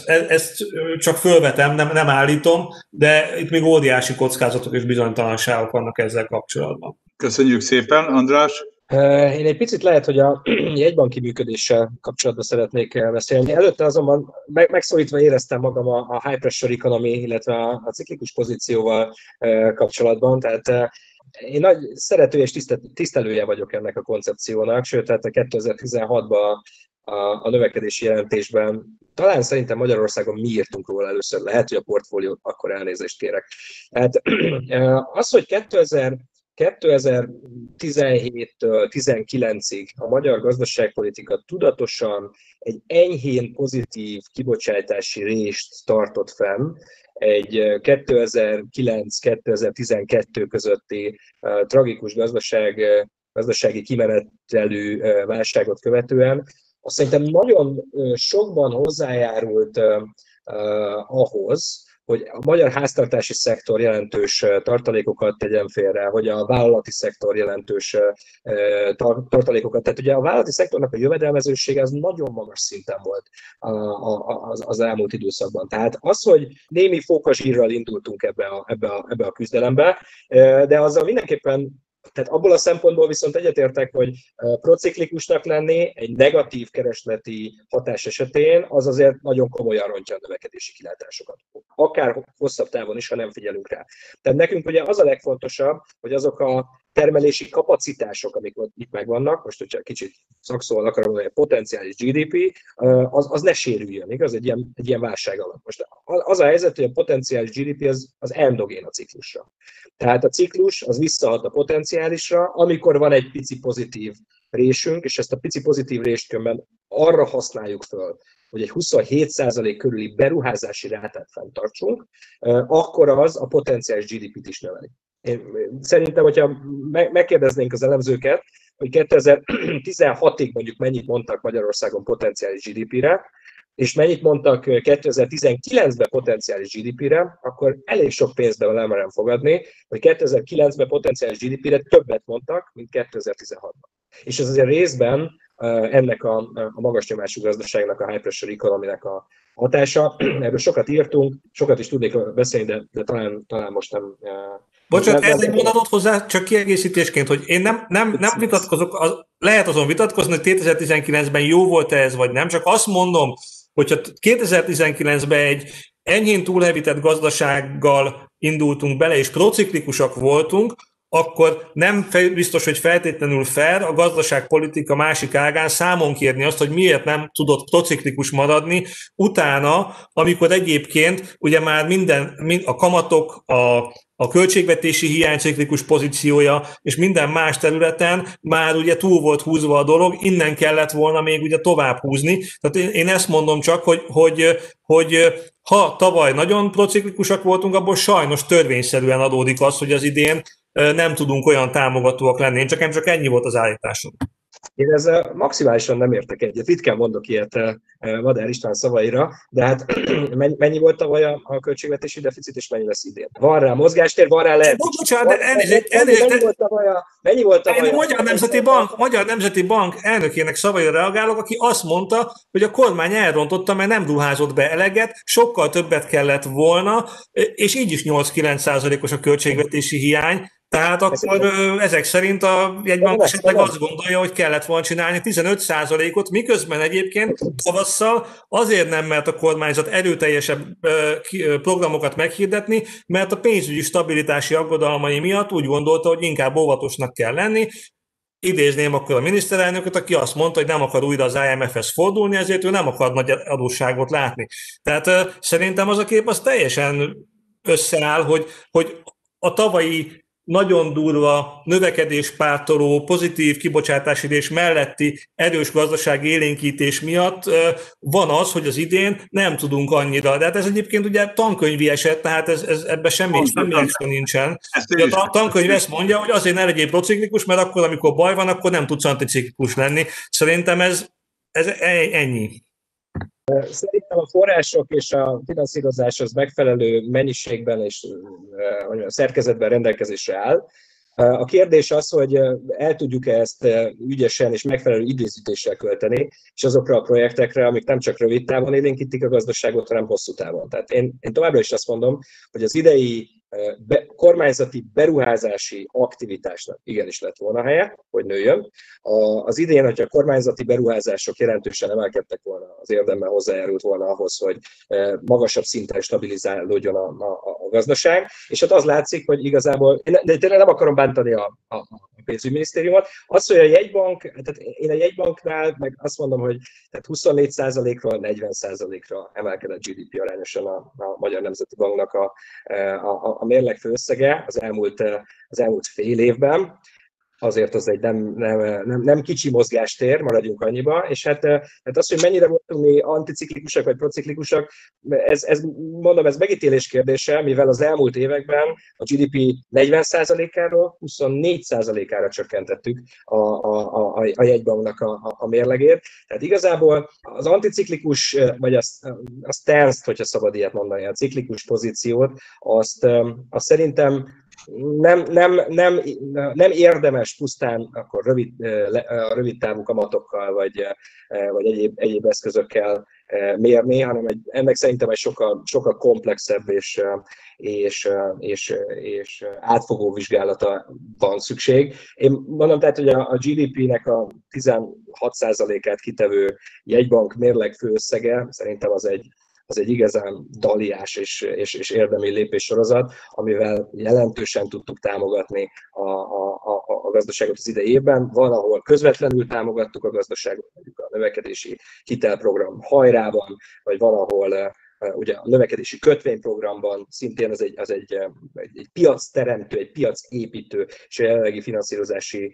Ezt csak fölvetem, nem állítom, de itt még óriási kockázatok és bizonytalanságok vannak ezzel kapcsolatban. Köszönjük szépen, András! Én egy picit lehet, hogy a jegybanki működéssel kapcsolatban szeretnék beszélni. Előtte azonban megszólítva éreztem magam a high pressure economy, illetve a ciklikus pozícióval kapcsolatban. Tehát én nagy szerető és tisztelője vagyok ennek a koncepciónak, sőt, tehát a 2016-ban a növekedési jelentésben talán szerintem Magyarországon mi írtunk róla először, lehet, hogy a portfólió, akkor elnézést kérek. Hát az, hogy 2017-től 19-ig a magyar gazdaságpolitika tudatosan egy enyhén pozitív kibocsátási rést tartott fenn, egy 2009-2012 közötti tragikus gazdasági kimenetelű válságot követően, azt szerintem nagyon sokban hozzájárult ahhoz, hogy a magyar háztartási szektor jelentős tartalékokat tegyen félre, hogy a vállalati szektor jelentős tartalékokat. Tehát ugye a vállalati szektornak a jövedelmezősége az nagyon magas szinten volt az elmúlt időszakban. Tehát az, hogy némi fókazsírral indultunk ebbe a küzdelembe, de azzal mindenképpen, tehát abból a szempontból viszont egyetértek, hogy prociklikusnak lenni egy negatív keresleti hatás esetén az azért nagyon komolyan rontja a növekedési kilátásokat. Akár hosszabb távon is, ha nem figyelünk rá. Tehát nekünk ugye az a legfontosabb, hogy azok a termelési kapacitások, amik itt megvannak, most hogyha kicsit szakszóval akarom mondani, a potenciális GDP, az ne sérüljön, igaz? Egy ilyen válság alatt. Most az a helyzet, hogy a potenciális GDP az endogén a ciklusra. Tehát a ciklus az visszahat a potenciálisra, amikor van egy pici pozitív résünk, és ezt a pici pozitív rést különben arra használjuk föl, hogy egy 27% körüli beruházási rátát fenntartsunk, akkor az a potenciális GDP-t is növeli. Én szerintem, hogyha megkérdeznénk az elemzőket, hogy 2016-ig mondjuk mennyit mondtak Magyarországon potenciális GDP-re, és mennyit mondtak 2019-ben potenciális GDP-re, akkor elég sok pénzben nem merem fogadni, hogy 2009-ben potenciális GDP-re többet mondtak, mint 2016-ban. És ez azért részben ennek a magas nyomású gazdaságnak, a high pressure economy-nek a hatása. Erről sokat írtunk, sokat is tudnék beszélni, de talán most nem... Bocsánat, ez egy mondatot hozzá, csak kiegészítésként, hogy én nem vitatkozok, lehet azon vitatkozni, hogy 2019-ben jó volt ez, vagy nem, csak azt mondom, hogyha 2019-ben egy enyhén túlhevített gazdasággal indultunk bele, és prociklikusak voltunk, akkor nem biztos, hogy feltétlenül fair a gazdaságpolitika másik ágán számon kérni azt, hogy miért nem tudott prociklikus maradni utána, amikor egyébként ugye már minden a kamatok, a költségvetési hiány ciklikus pozíciója, és minden más területen már ugye túl volt húzva a dolog, innen kellett volna még ugye tovább húzni. Tehát én ezt mondom csak, hogy ha tavaly nagyon prociklikusak voltunk, abból sajnos törvényszerűen adódik az, hogy az idén nem tudunk olyan támogatóak lenni. Csak ennyi volt az állításom. Én ezzel maximálisan nem értek egyet. Ritkán mondok ilyet Madár István szavaira, de hát mennyi volt tavaly a költségvetési deficit, és mennyi lesz idén? Van rá mozgástér, van rá mennyi volt tavaly? Magyar Nemzeti Bank elnökének szavaira reagálok, aki azt mondta, hogy a kormány elrontotta, mert nem ruházott be eleget, sokkal többet kellett volna, és így is 8-9%-os a költségvetési hiány. Tehát akkor ezek szerint a jegybank esetleg azt gondolja, hogy kellett volna csinálni 15%-ot, miközben egyébként tavasszal azért nem mert a kormányzat erőteljesebb programokat meghirdetni, mert a pénzügyi stabilitási aggodalmai miatt úgy gondolta, hogy inkább óvatosnak kell lenni, idézném akkor a miniszterelnököt, aki azt mondta, hogy nem akar újra az IMF-hez fordulni, ezért ő nem akar nagy adósságot látni. Tehát szerintem az a kép az teljesen összeáll, hogy a tavalyi nagyon durva növekedéspártoló, pozitív kibocsátásidés melletti erős gazdasági élénkítés miatt van az, hogy az idén nem tudunk annyira. De hát ez egyébként ugye tankönyvi eset, tehát ebben semmi extra nincsen. A tankönyv ezt mondja, hogy azért ne legyél prociklikus, mert akkor, amikor baj van, akkor nem tudsz anticiklikus lenni. Szerintem ez ennyi. Szerintem a források és a finanszírozás az megfelelő mennyiségben és a szerkezetben rendelkezésre áll. A kérdés az, hogy el tudjuk-e ezt ügyesen és megfelelő időzítéssel költeni, és azokra a projektekre, amik nem csak rövid távon élénkítik a gazdaságot, hanem hosszú távon. Tehát én továbbra is azt mondom, hogy az idei kormányzati beruházási aktivitásnak igenis lett volna helye, hogy nőjön. Az idén, hogyha a kormányzati beruházások jelentősen emelkedtek volna, az érdemben hozzájárult volna ahhoz, hogy magasabb szinten stabilizálódjon a gazdaság, és hát az látszik, hogy igazából, de tényleg nem akarom bántani a pénzügyminisztériumot, azt, hogy a jegybank, tehát én a jegybanknál meg azt mondom, hogy tehát 24%-ról 40%-ra emelkedett GDP arányosan a Magyar Nemzeti Banknak a mérleg főösszege az elmúlt fél évben, azért az egy nem kicsi mozgástér, maradjunk annyiba, és hát az, hogy mennyire voltunk mi anticiklikusak vagy prociklikusak, ez megítélés kérdése, mivel az elmúlt években a GDP 40%-áról 24%-ára csökkentettük a jegybanknak a mérlegét. Tehát igazából az anticiklikus, vagy a stance-t, hogyha szabad ilyet mondani, a ciklikus pozíciót, azt szerintem nem érdemes pusztán akkor rövid távú kamatokkal vagy egyéb eszközökkel mérni, hanem ennek szerintem egy sokkal komplexebb és átfogó vizsgálata van szükség. Én mondom, tehát, hogy a GDP-nek a 16%-át kitevő jegybank mérleg főösszege szerintem az egy igazán daliás és érdemi lépéssorozat, amivel jelentősen tudtuk támogatni a gazdaságot az idejében. Van, ahol közvetlenül támogattuk a gazdaságot, mondjuk a növekedési hitelprogram hajrában, vagy van, ahol ugye a növekedési kötvényprogramban szintén az egy piacteremtő, egy piacépítő és a jelenlegi finanszírozási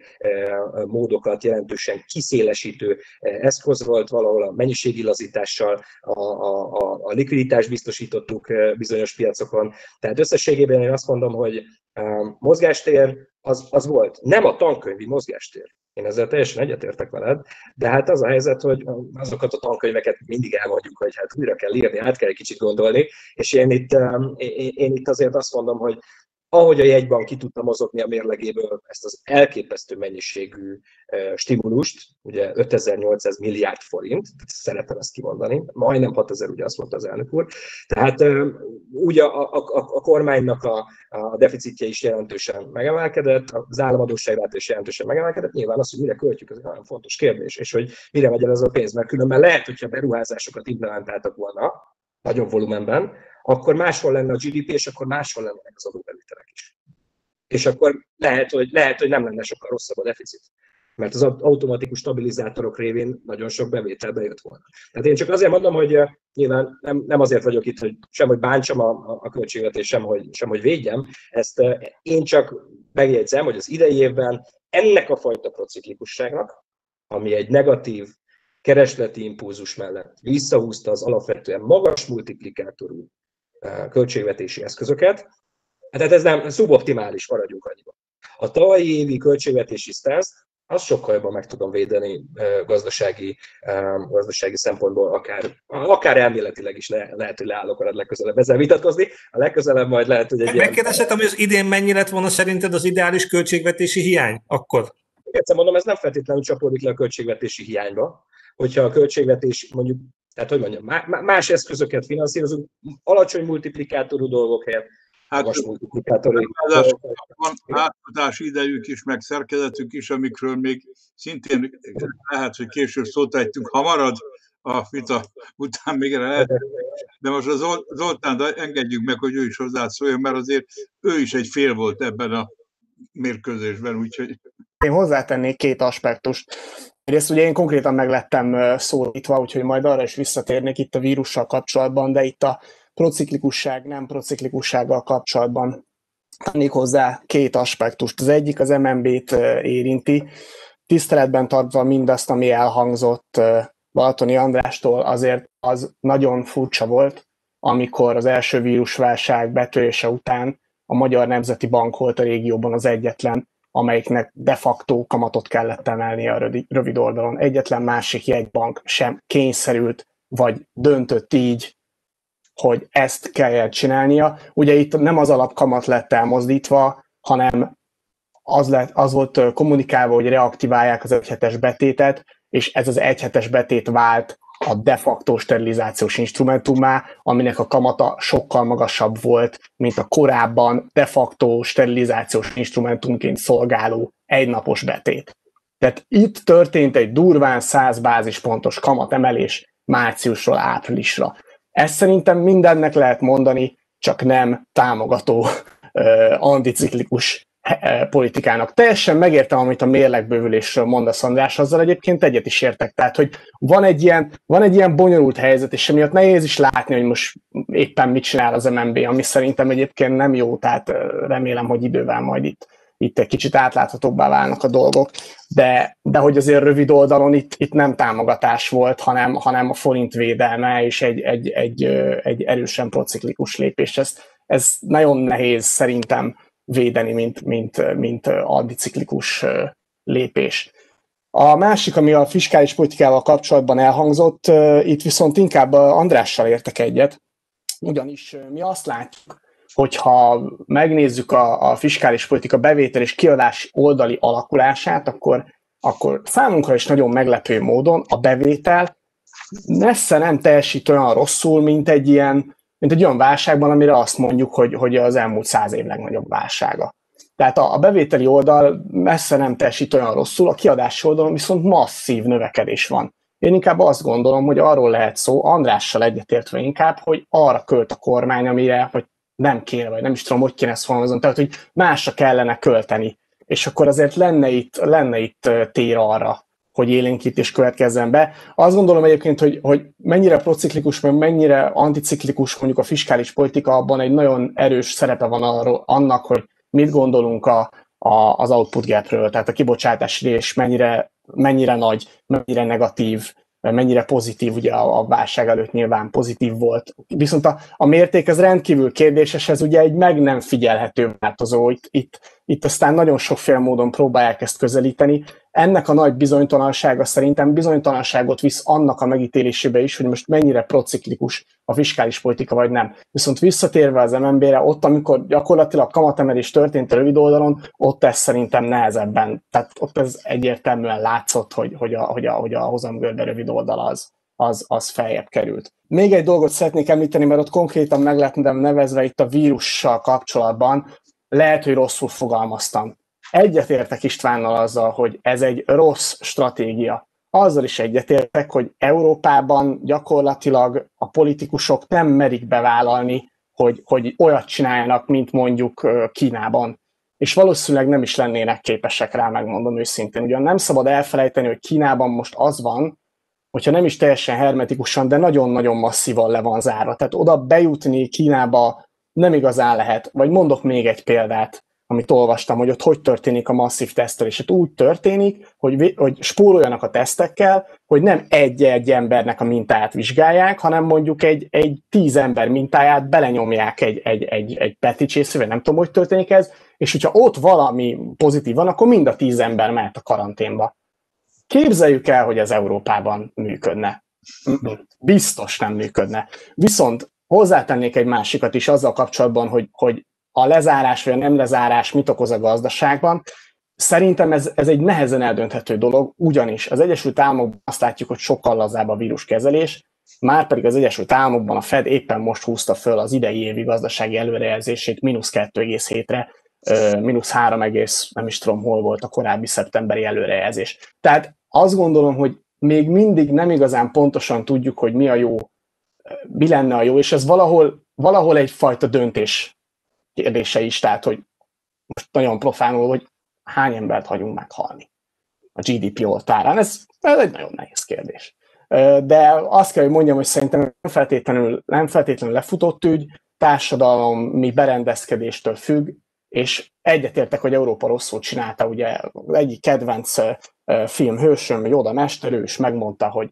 módokat jelentősen kiszélesítő eszköz volt, valahol a mennyiségi lazítással a likviditást biztosítottuk bizonyos piacokon. Tehát összességében én azt mondom, hogy mozgástér az volt, nem a tankönyvi mozgástér. Én ezzel teljesen egyetértek veled, de hát az a helyzet, hogy azokat a tankönyveket mindig elmondjuk, hogy hát újra kell írni, át kell egy kicsit gondolni, és én itt azért azt mondom, hogy ahogy a jegybank ki tudta mozogni a mérlegéből ezt az elképesztő mennyiségű stimulust, ugye 5800 milliárd forint, szeretem ezt kimondani, majdnem 6000, ugye azt mondta az elnök úr, tehát ugye a kormánynak a deficitje is jelentősen megemelkedett, az államadósságrát is jelentősen megemelkedett, nyilván az, hogy mire költjük, ez egy nagyon fontos kérdés, és hogy mire megy el ez a pénz, mert különben lehet, hogyha beruházásokat implementáltak volna, nagyobb volumenben, akkor máshol lenne a GDP, és akkor máshol lennének az adóbevételek is. És akkor lehet, hogy nem lenne sokkal rosszabb a deficit, mert az automatikus stabilizátorok révén nagyon sok bevétel bejött volna. Tehát én csak azért mondom, hogy nyilván nem azért vagyok itt, hogy sem, hogy bántsam a költségvetést, sem, hogy védjem. Ezt én csak megjegyzem, hogy az idei évben ennek a fajta prociklikusságnak, ami egy negatív keresleti impulzus mellett visszahúzta az alapvetően magas multiplikátorú költségvetési eszközöket, tehát ez nem szuboptimális, maradjunk annyiban. A tavalyi évi költségvetési sztánzt, azt sokkal jobban meg tudom védeni gazdasági szempontból, akár elméletileg is lehet, hogy leállok a legközelebb ezzel vitatkozni, a legközelebb majd lehet, hogy egy megkérdezhetem, hogy az idén mennyi lett volna szerinted az ideális költségvetési hiány akkor? Egyszer mondom, ez nem feltétlenül csapódik le a költségvetési hiányba, hogyha a költségvetés mondjuk, tehát hogy mondjam, más eszközöket finanszírozunk, alacsony multiplikátorú dolgok helyett, magas multiplikátorú dolgok. Van átadás idejük is, meg szerkezetük is, amikről még szintén lehet, hogy később szót ejtünk, ha marad a vita után még erre lehet. De most a Zoltánt engedjük meg, hogy ő is hozzászóljon, mert azért ő is egy fél volt ebben a mérkőzésben, úgyhogy... Én hozzátennék két aspektust. Egyrészt ugye én konkrétan meg lettem szólítva, úgyhogy majd arra is visszatérnék itt a vírussal kapcsolatban, de itt a prociklikusság, nem prociklikussággal kapcsolatban tennék hozzá két aspektust. Az egyik az MNB-t érinti, tiszteletben tartva mindazt, ami elhangzott Balatoni Andrástól, azért az nagyon furcsa volt, amikor az első vírusválság betörése után a Magyar Nemzeti Bank volt a régióban az egyetlen, amelyiknek de facto kamatot kellett emelnie a rövid oldalon. Egyetlen másik jegybank sem kényszerült, vagy döntött így, hogy ezt kell csinálnia. Ugye itt nem az alapkamat lett elmozdítva, hanem az volt kommunikálva, hogy reaktiválják az 1 hetes betétet, és ez az 1 hetes betét vált a de facto sterilizációs instrumentummá, aminek a kamata sokkal magasabb volt, mint a korábban de facto sterilizációs instrumentumként szolgáló 1 napos betét. Tehát itt történt egy durván 100 bázispontos kamatemelés márciusról áprilisra. Ezt szerintem mindennek lehet mondani, csak nem támogató, anticiklikus politikának. Teljesen megértem, amit a mérlegbővülésről mondasz, András, azzal egyébként egyet is értek. Tehát, hogy van egy ilyen bonyolult helyzet, és emiatt nehéz is látni, hogy most éppen mit csinál az MNB, ami szerintem egyébként nem jó, tehát remélem, hogy idővel majd itt egy kicsit átláthatóbbá válnak a dolgok, de hogy azért rövid oldalon itt nem támogatás volt, hanem a forint védelme és egy erősen prociklikus lépés. Ez nagyon nehéz szerintem védeni, mint anticiklikus lépés. A másik, ami a fiskális politikával kapcsolatban elhangzott, itt viszont inkább Andrással értek egyet, ugyanis mi azt látjuk, hogyha megnézzük a fiskális politika bevétel és kiadás oldali alakulását, akkor számunkra is nagyon meglepő módon a bevétel messze nem teljesít olyan rosszul, mint egy olyan válságban, amire azt mondjuk, hogy az elmúlt 100 év legnagyobb válsága. Tehát a bevételi oldal messze nem teljesít olyan rosszul, a kiadási oldalon viszont masszív növekedés van. Én inkább azt gondolom, hogy arról lehet szó, Andrással egyetértve inkább, hogy arra költ a kormány, amire vagy nem kéne, vagy nem is tudom, hogy kéne ezt fogalmazni, tehát hogy másra kellene költeni. És akkor azért lenne itt tér arra, hogy élénkítés következzen be. Azt gondolom egyébként, hogy mennyire prociklikus, meg mennyire anticiklikus mondjuk a fiskális politika, abban egy nagyon erős szerepe van annak, hogy mit gondolunk az output gapről, tehát a kibocsátási rés mennyire nagy, mennyire negatív, mennyire pozitív, ugye a válság előtt nyilván pozitív volt. Viszont a mérték ez rendkívül kérdéses, ez ugye egy meg nem figyelhető változó. Itt aztán nagyon sokféle módon próbálják ezt közelíteni. Ennek a nagy bizonytalansága szerintem bizonytalanságot visz annak a megítélésébe is, hogy most mennyire prociklikus a fiskális politika, vagy nem. Viszont visszatérve az MNB-re, ott, amikor gyakorlatilag kamatemelés történt a rövid oldalon, ott ez szerintem nehezebben. Tehát ott ez egyértelműen látszott, hogy a hozamgörbe rövid oldal az feljebb került. Még egy dolgot szeretnék említeni, mert ott konkrétan meg lettem nevezve itt a vírussal kapcsolatban. Lehet, hogy rosszul fogalmaztam. Egyetértek Istvánnal azzal, hogy ez egy rossz stratégia. Azzal is egyetértek, hogy Európában gyakorlatilag a politikusok nem merik bevállalni, hogy olyat csináljanak, mint mondjuk Kínában. És valószínűleg nem is lennének képesek rá, megmondom őszintén. Ugyan nem szabad elfelejteni, hogy Kínában most az van, hogyha nem is teljesen hermetikusan, de nagyon-nagyon masszívan le van zárva. Tehát oda bejutni Kínába nem igazán lehet. Vagy mondok még egy példát, amit olvastam, hogy ott hogy történik a masszív tesztelés. Hát úgy történik, hogy spóroljanak a tesztekkel, hogy nem egy-egy embernek a mintáját vizsgálják, hanem mondjuk egy 10 ember mintáját belenyomják egy petri csészébe, nem tudom, hogy történik ez, és hogyha ott valami pozitív van, akkor mind a 10 ember mehet a karanténba. Képzeljük el, hogy ez Európában működne. Biztos nem működne. Viszont hozzátennék egy másikat is azzal kapcsolatban, hogy a lezárás vagy a nem lezárás mit okoz a gazdaságban. Szerintem ez egy nehezen eldönthető dolog, ugyanis az Egyesült Államokban azt látjuk, hogy sokkal lazább a víruskezelés, márpedig az Egyesült Államokban a Fed éppen most húzta föl az idei évi gazdasági előrejelzését -2,7-re, -3, nem is tudom hol volt a korábbi szeptemberi előrejelzés. Tehát azt gondolom, hogy még mindig nem igazán pontosan tudjuk, hogy mi a jó, mi lenne a jó, és ez valahol egyfajta döntés kérdése is, tehát, hogy most nagyon profánul, hogy hány embert hagyunk meghalni a GDP oltárán? Ez egy nagyon nehéz kérdés. De azt kell, hogy mondjam, hogy szerintem nem feltétlenül lefutott ügy, társadalmi berendezkedéstől függ, és egyetértek, hogy Európa rosszul csinálta, ugye egyik kedvenc filmhősöm, Yoda mester, ő is megmondta, hogy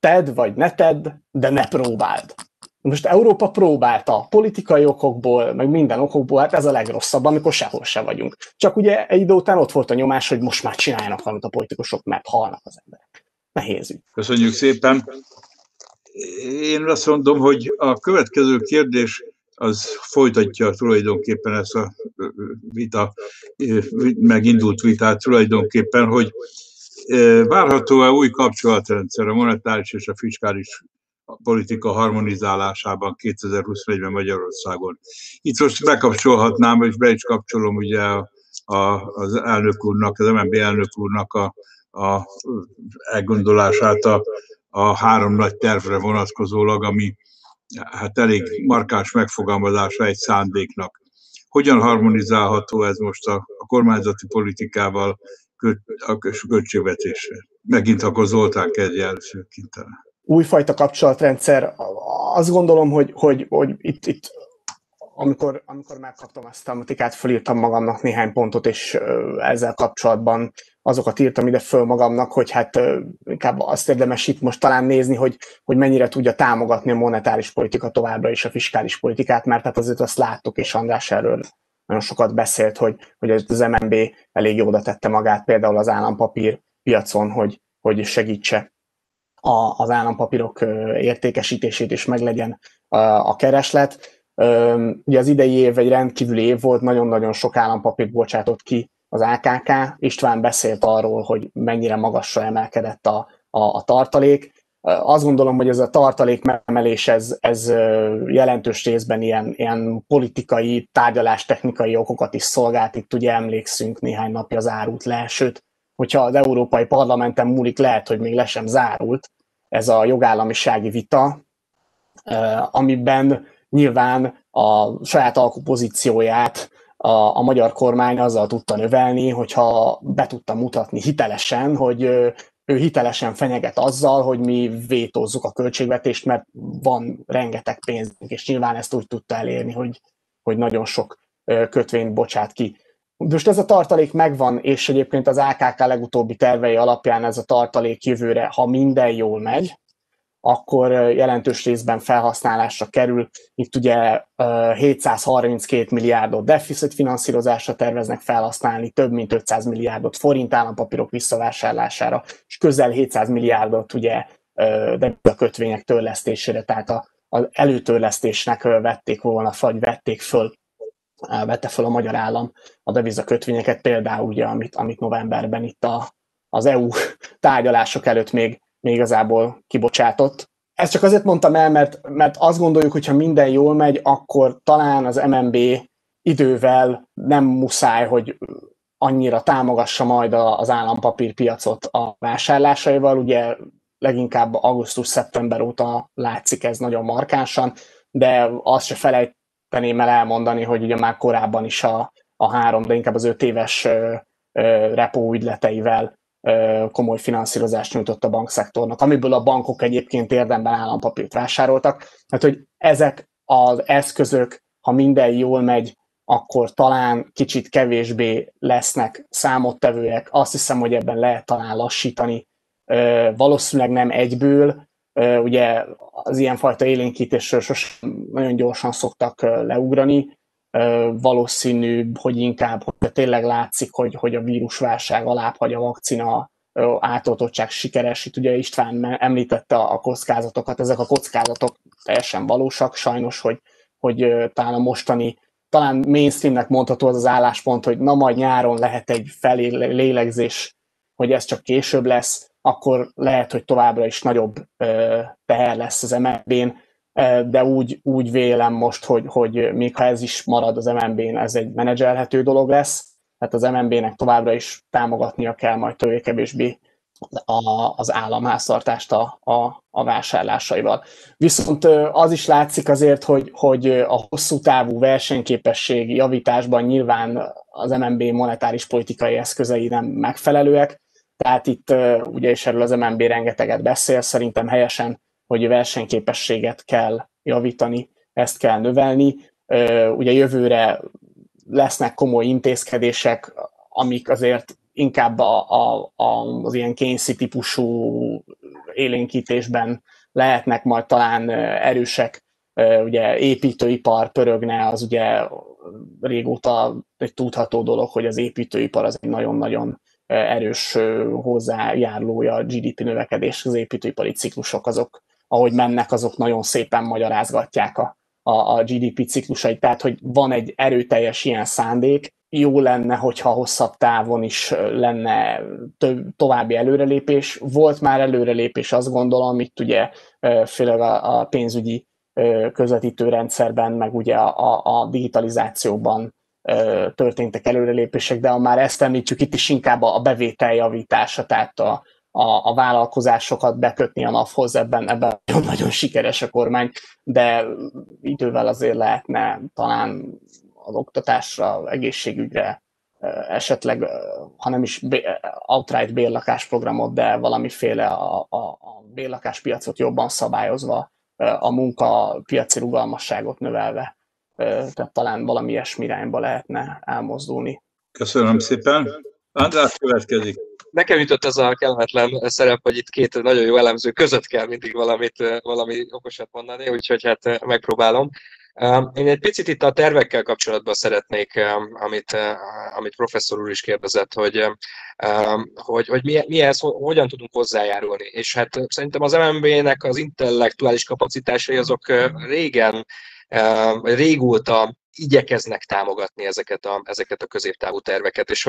tedd vagy ne tedd, de ne próbáld. Most Európa próbálta politikai okokból, meg minden okokból, hát ez a legrosszabb, amikor sehol se vagyunk. Csak ugye egy idő után ott volt a nyomás, hogy most már csináljanak valamit a politikusok, mert halnak az emberek. Nehéz ügy. Köszönjük szépen. Én azt mondom, hogy a következő kérdés az folytatja tulajdonképpen ezt a vita, megindult vitát tulajdonképpen, hogy várható-e új kapcsolatrendszer a monetáris és a fiskális politika harmonizálásában 2021-ben Magyarországon. Itt most bekapcsolhatnám, és be is kapcsolom ugye az elnök úrnak, az MNB elnök úrnak a elgondolását a három nagy tervre vonatkozólag, ami hát elég markáns megfogalmazása egy szándéknak. Hogyan harmonizálható ez most a kormányzati politikával a költségvetésre? Megint akkor Zoltán kezdje elsőként. Újfajta kapcsolatrendszer, azt gondolom, hogy itt amikor megkaptam ezt a matikát, fölírtam magamnak néhány pontot, és ezzel kapcsolatban azokat írtam ide föl magamnak, hogy hát inkább azt érdemes itt most talán nézni, hogy mennyire tudja támogatni a monetáris politika továbbra is a fiskális politikát, mert hát azért azt láttuk, és András erről nagyon sokat beszélt, hogy az MNB elég oda tette magát például az állampapír piacon, hogy segítse az állampapírok értékesítését, és meglegyen a kereslet. Ugye az idei év egy rendkívüli év volt, nagyon-nagyon sok állampapírt bocsátott ki az AKK. István beszélt arról, hogy mennyire magasra emelkedett a tartalék. Azt gondolom, hogy ez a tartalék megemelés, ez jelentős részben ilyen politikai, tárgyalástechnikai okokat is szolgált. Itt ugye emlékszünk néhány napja az árult le, sőt, hogyha az Európai Parlamenten múlik, lehet, hogy még le sem zárult ez a jogállamisági vita, amiben nyilván a saját alkupozícióját a magyar kormány azzal tudta növelni, hogyha be tudta mutatni hitelesen, hogy ő hitelesen fenyeget azzal, hogy mi vétózzuk a költségvetést, mert van rengeteg pénzünk, és nyilván ezt úgy tudta elérni, hogy nagyon sok kötvényt bocsát ki. Most ez a tartalék megvan, és egyébként az AKK legutóbbi tervei alapján ez a tartalék jövőre, ha minden jól megy, akkor jelentős részben felhasználásra kerül. Itt ugye 732 milliárdot deficitfinanszírozásra terveznek felhasználni, több mint 500 milliárdot forint állampapírok visszavásárlására, és közel 700 milliárdot ugye a kötvények törlesztésére, tehát az előtörlesztésnek vették volna, vagy vette föl a magyar állam a devizakötvényeket, például ugye, amit novemberben itt az EU tárgyalások előtt még igazából kibocsátott. Ezt csak azért mondtam el, mert azt gondoljuk, hogy ha minden jól megy, akkor talán az MNB idővel nem muszáj, hogy annyira támogassa majd az állampapírpiacot a vásárlásaival. Ugye leginkább augusztus-szeptember óta látszik ez nagyon markánsan, de azt se felejteném el elmondani, hogy ugye már korábban is a 3, de inkább az 5 éves repo ügyleteivel komoly finanszírozást nyújtott a bankszektornak, amiből a bankok egyébként érdemben állampapírt vásároltak. Tehát, hogy ezek az eszközök, ha minden jól megy, akkor talán kicsit kevésbé lesznek számottevőek. Azt hiszem, hogy ebben lehet talán lassítani. Valószínűleg nem egyből. Ugye az ilyenfajta élénkítésről sosem nagyon gyorsan szoktak leugrani. Valószínűbb, hogy inkább, hogyha tényleg látszik, hogy a vírusválság alábbhagy a vakcina átoltottság sikeres. Itt ugye István említette a kockázatokat, ezek a kockázatok teljesen valósak, sajnos, hogy talán a mostani, talán mainstreamnek mondható az álláspont, hogy na majd nyáron lehet egy fellélegzés, hogy ez csak később lesz, akkor lehet, hogy továbbra is nagyobb teher lesz az MNB-n, de úgy vélem most, hogy még ha ez is marad az MNB-n, ez egy menedzselhető dolog lesz, tehát az MNB-nek továbbra is támogatnia kell majd többé-kevésbé az államháztartást a vásárlásaival. Viszont az is látszik azért, hogy a hosszú távú versenyképesség javításban nyilván az MNB monetáris politikai eszközei nem megfelelőek, tehát itt ugye is erről az MNB rengeteget beszél, szerintem helyesen, hogy versenyképességet kell javítani, ezt kell növelni. Ugye jövőre lesznek komoly intézkedések, amik azért inkább az ilyen kényszi típusú élénkítésben lehetnek majd talán erősek. Ugye építőipar pörögne, az ugye régóta egy tudható dolog, hogy az építőipar az egy nagyon-nagyon erős hozzájárulója a GDP növekedés, az építőipari ciklusok azok, ahogy mennek, azok nagyon szépen magyarázgatják a GDP ciklusait, tehát hogy van egy erőteljes ilyen szándék. Jó lenne, hogyha hosszabb távon is lenne további előrelépés. Volt már előrelépés, azt gondolom, itt ugye főleg a pénzügyi közvetítőrendszerben, meg ugye a digitalizációban történtek előrelépések, de ha már ezt említjük, itt is inkább a bevétel javítása, tehát a vállalkozásokat bekötni a NAV-hoz, ebben nagyon sikeres a kormány, de idővel azért lehetne talán az oktatásra, egészségügyre esetleg, ha nem is outright bérlakásprogramot, de valamiféle a bérlakáspiacot jobban szabályozva, a munkapiaci rugalmasságot növelve, tehát talán valami ilyesmi irányba lehetne elmozdulni. Köszönöm szépen. András következik. Nekem jutott ez a kellemetlen szerep, hogy itt két nagyon jó elemző között kell mindig valami okosat mondani, úgyhogy hát megpróbálom. Én egy picit itt a tervekkel kapcsolatban szeretnék, amit professzor úr is kérdezett, hogy mihez, hogyan tudunk hozzájárulni. És hát szerintem az MNB-nek az intellektuális kapacitásai azok régóta igyekeznek támogatni ezeket a középtávú terveket. És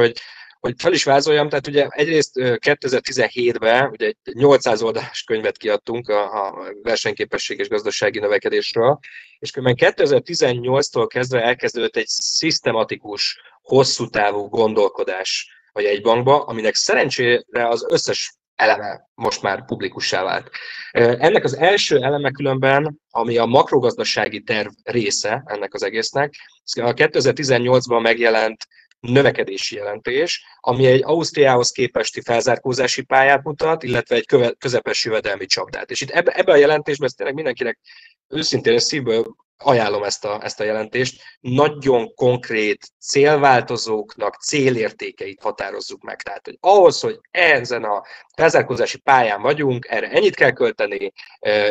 hogy fel is vázoljam, tehát ugye egyrészt 2017-ben ugye egy 800 oldalas könyvet kiadtunk a versenyképesség és gazdasági növekedésről, és különben 2018-tól kezdve elkezdődött egy szisztematikus, hosszú távú gondolkodás a jegybankba, aminek szerencsére az összes eleme most már publikussá vált. Ennek az első eleme különben, ami a makrogazdasági terv része ennek az egésznek, a 2018-ban megjelent növekedési jelentés, ami egy Ausztriához képesti felzárkózási pályát mutat, illetve egy közepes jövedelmi csapdát. És itt ebben a jelentésben tényleg mindenkinek őszintén és szívből ajánlom ezt a jelentést. Nagyon konkrét célváltozóknak célértékeit határozzuk meg. Tehát, hogy ahhoz, hogy ezen a felzárkózási pályán vagyunk, erre ennyit kell költeni,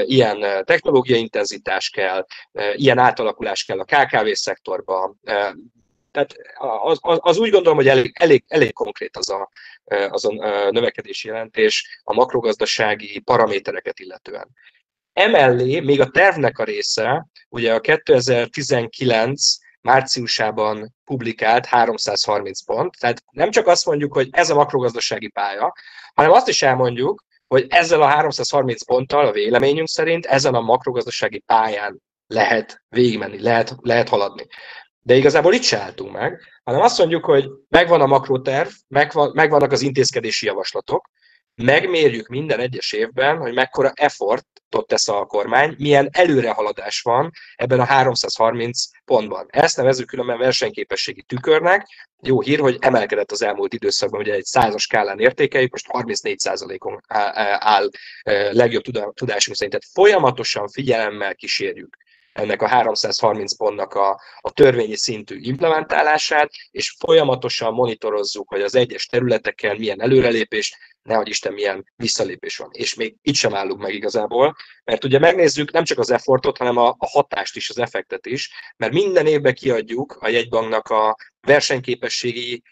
ilyen technológiai intenzitás kell, ilyen átalakulás kell a KKV-szektorba. Tehát az úgy gondolom, hogy elég konkrét az a növekedési jelentés a makrogazdasági paramétereket illetően. Emellé még a tervnek a része, ugye a 2019 márciusában publikált 330 pont, tehát nem csak azt mondjuk, hogy ez a makrogazdasági pálya, hanem azt is elmondjuk, hogy ezzel a 330 ponttal a véleményünk szerint ezen a makrogazdasági pályán lehet végigmenni, lehet haladni. De igazából itt se álltunk meg, hanem azt mondjuk, hogy megvan a makroterv, megvannak az intézkedési javaslatok, megmérjük minden egyes évben, hogy mekkora effortot tesz a kormány, milyen előrehaladás van ebben a 330 pontban. Ezt nevezzük különben versenyképességi tükörnek. Jó hír, hogy emelkedett az elmúlt időszakban, ugye egy 100-as skálán értékeljük, most 34%-on áll legjobb tudásunk szerint. Tehát folyamatosan figyelemmel kísérjük ennek a 330 pontnak a törvényi szintű implementálását, és folyamatosan monitorozzuk, hogy az egyes területeken milyen előrelépés, nehogy Isten milyen visszalépés van. És még itt sem állunk meg igazából, mert ugye megnézzük nem csak az effortot, hanem a hatást is, az effektet is, mert minden évben kiadjuk a jegybanknak a versenyképességi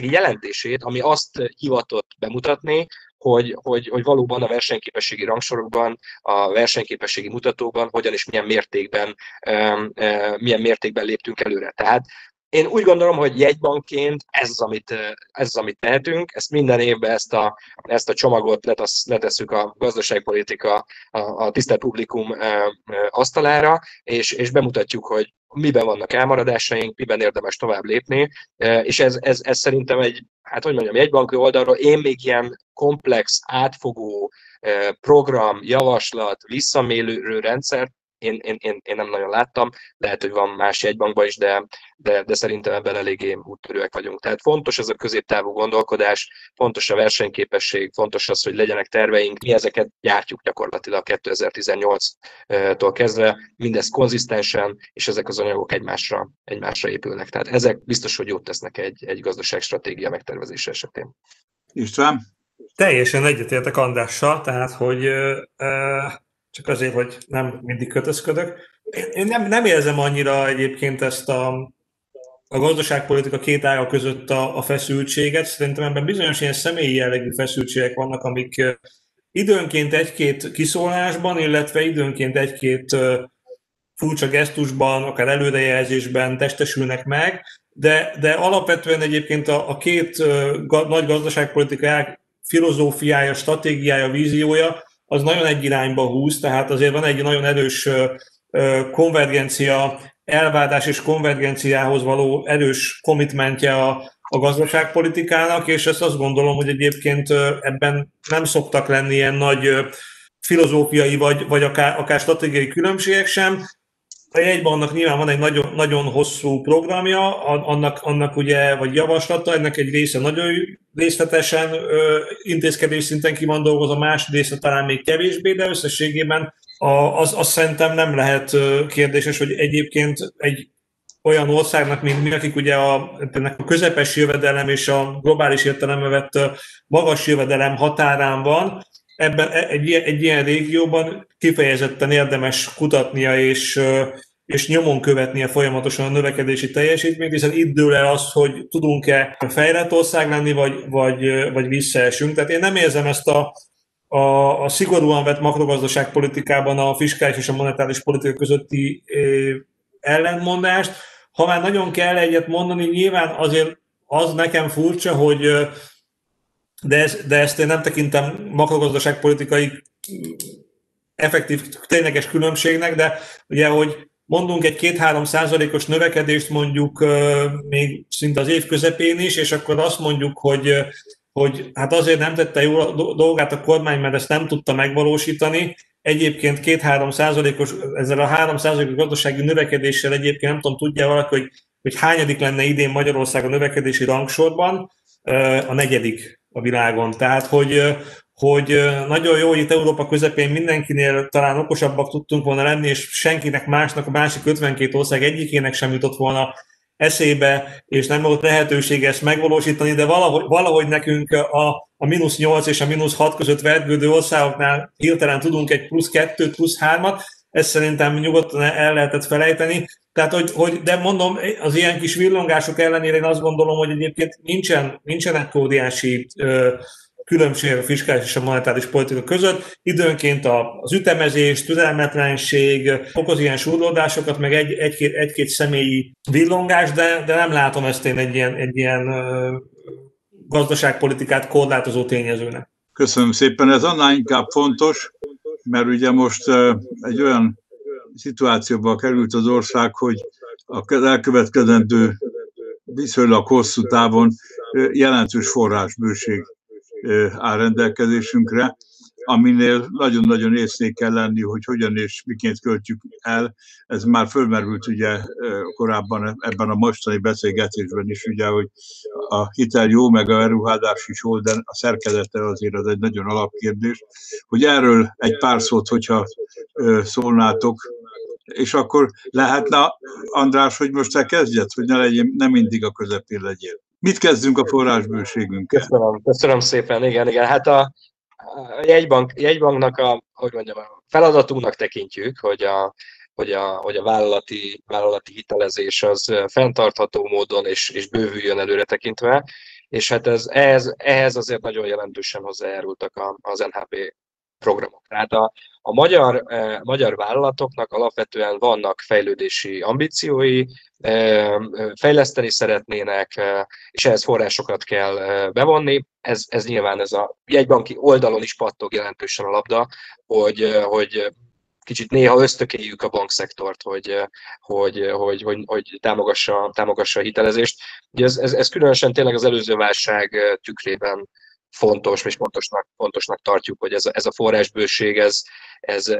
jelentését, ami azt hivatott bemutatni, hogy valóban a versenyképességi rangsorokban, a versenyképességi mutatóban hogyan és milyen mértékben léptünk előre. Tehát Én úgy gondolom, hogy jegybankként ez az, amit tehetünk, ezt minden évben ezt a csomagot letesszük a gazdaságpolitika, a tisztelt publikum asztalára, és bemutatjuk, hogy miben vannak elmaradásaink, miben érdemes tovább lépni, és ez szerintem egy, jegybanki oldalról én még ilyen komplex, átfogó program, javaslat, visszamérő rendszert én nem nagyon láttam, lehet, hogy van más jegybankban is, de szerintem ebben eléggé úttörőek vagyunk. Tehát fontos ez a középtávú gondolkodás, fontos a versenyképesség, fontos az, hogy legyenek terveink. Mi ezeket gyártjuk gyakorlatilag 2018-tól kezdve, mindez konzisztensen, és ezek az anyagok egymásra épülnek. Tehát ezek biztos, hogy jót tesznek egy gazdaságstratégia megtervezése esetén. István? Teljesen egyetértek Andrással, tehát, hogy... Csak azért, hogy nem mindig kötözködök. Én nem érzem annyira egyébként ezt a gazdaságpolitika két ága között a feszültséget. Szerintem ebben bizonyos ilyen személyi jellegű feszültségek vannak, amik időnként egy-két kiszólásban, illetve időnként egy-két furcsa gesztusban, akár előrejelzésben testesülnek meg, de alapvetően egyébként a két nagy gazdaságpolitikák filozófiája, stratégiája, víziója, az nagyon egy irányba húz, tehát azért van egy nagyon erős konvergencia, elvárás és konvergenciához való erős commitmentje a gazdaságpolitikának, és ezt azt gondolom, hogy egyébként ebben nem szoktak lenni ilyen nagy filozófiai vagy akár stratégiai különbségek sem. A jegybanknak nyilván van egy nagyon, nagyon hosszú programja, annak ugye, vagy javaslata, ennek egy része nagyon részletesen intézkedés szinten ki van dolgozva, a más része talán még kevésbé, de összességében az szerintem nem lehet kérdéses, hogy egyébként egy olyan országnak, mint mi, akik ugye ennek a közepes jövedelem és a globális értelemben vett magas jövedelem határán van, ebben egy ilyen régióban kifejezetten érdemes kutatnia és nyomon követnie folyamatosan a növekedési teljesítményt, hiszen itt dől el az, hogy tudunk-e fejlett ország lenni, vagy visszaesünk. Tehát én nem érzem ezt a szigorúan vett makrogazdaságpolitikában a fiskális és a monetáris politika közötti ellentmondást. Ha már nagyon kell egyet mondani, nyilván azért az nekem furcsa, hogy De ezt én nem tekintem makrogazdaságpolitikai effektív, tényleges különbségnek, de ugye, hogy mondunk egy 2-3%-os növekedést mondjuk még szinte az év közepén is, és akkor azt mondjuk, hogy hát azért nem tette jól a dolgát a kormány, mert ezt nem tudta megvalósítani. Egyébként 2-3%-os, ezzel a 3%-os gazdasági növekedéssel egyébként nem tudom, tudja valaki, hogy hányadik lenne idén Magyarország a növekedési rangsorban, a negyedik a világon. Tehát, hogy nagyon jó, hogy itt Európa közepén mindenkinél talán okosabbak tudtunk volna lenni, és senkinek másnak, a másik 52 ország egyikének sem jutott volna eszébe, és nem volt lehetősége ezt megvalósítani, de valahogy nekünk a -8 és a -6 között vergődő országoknál hirtelen tudunk egy +2, +3-at, ezt szerintem nyugodtan el lehetett felejteni. Tehát, de mondom, az ilyen kis villongások ellenére én azt gondolom, hogy egyébként nincsen egy óriási különbség a fiskális és a monetáris politika között. Időnként az ütemezés, türelmetlenség okoz ilyen súrlódásokat, meg egy-két személyi villongás, de nem látom ezt én egy ilyen gazdaságpolitikát korlátozó tényezőnek. Köszönöm szépen, ez annál inkább fontos, mert ugye most egy olyan szituációba került az ország, hogy az elkövetkezendő viszonylag hosszú távon jelentős forrásbőség áll rendelkezésünkre, aminél nagyon-nagyon észnél kell lenni, hogy hogyan és miként költjük el. Ez már fölmerült ugye korábban ebben a mostani beszélgetésben is, ugye, hogy a hitel jó, meg a beruházás is jó, de a szerkezete azért az egy nagyon alapkérdés. Hogy erről egy pár szót, hogyha szólnátok, és akkor lehetne, András, hogy most te kezdjed, hogy ne mindig a közepén legyél. Mit kezdünk a forrásbőségünkkel? Köszönöm szépen, igen. Hát a jegybanknak a feladatunknak tekintjük, hogy a vállalati hitelezés az fenntartható módon és bővüljön előre tekintve, és hát ehhez azért nagyon jelentősen hozzájárultak az NHB programok. Tehát a magyar vállalatoknak alapvetően vannak fejlődési ambíciói, fejleszteni szeretnének, és ehhez forrásokat kell bevonni. Ez nyilván ez a jegybanki oldalon is pattog jelentősen a labda, hogy kicsit néha ösztökéljük a bankszektort, hogy támogassa a hitelezést. Ugye ez különösen tényleg az előző válság tükrében fontos, és fontosnak tartjuk, hogy ez a forrásbőség,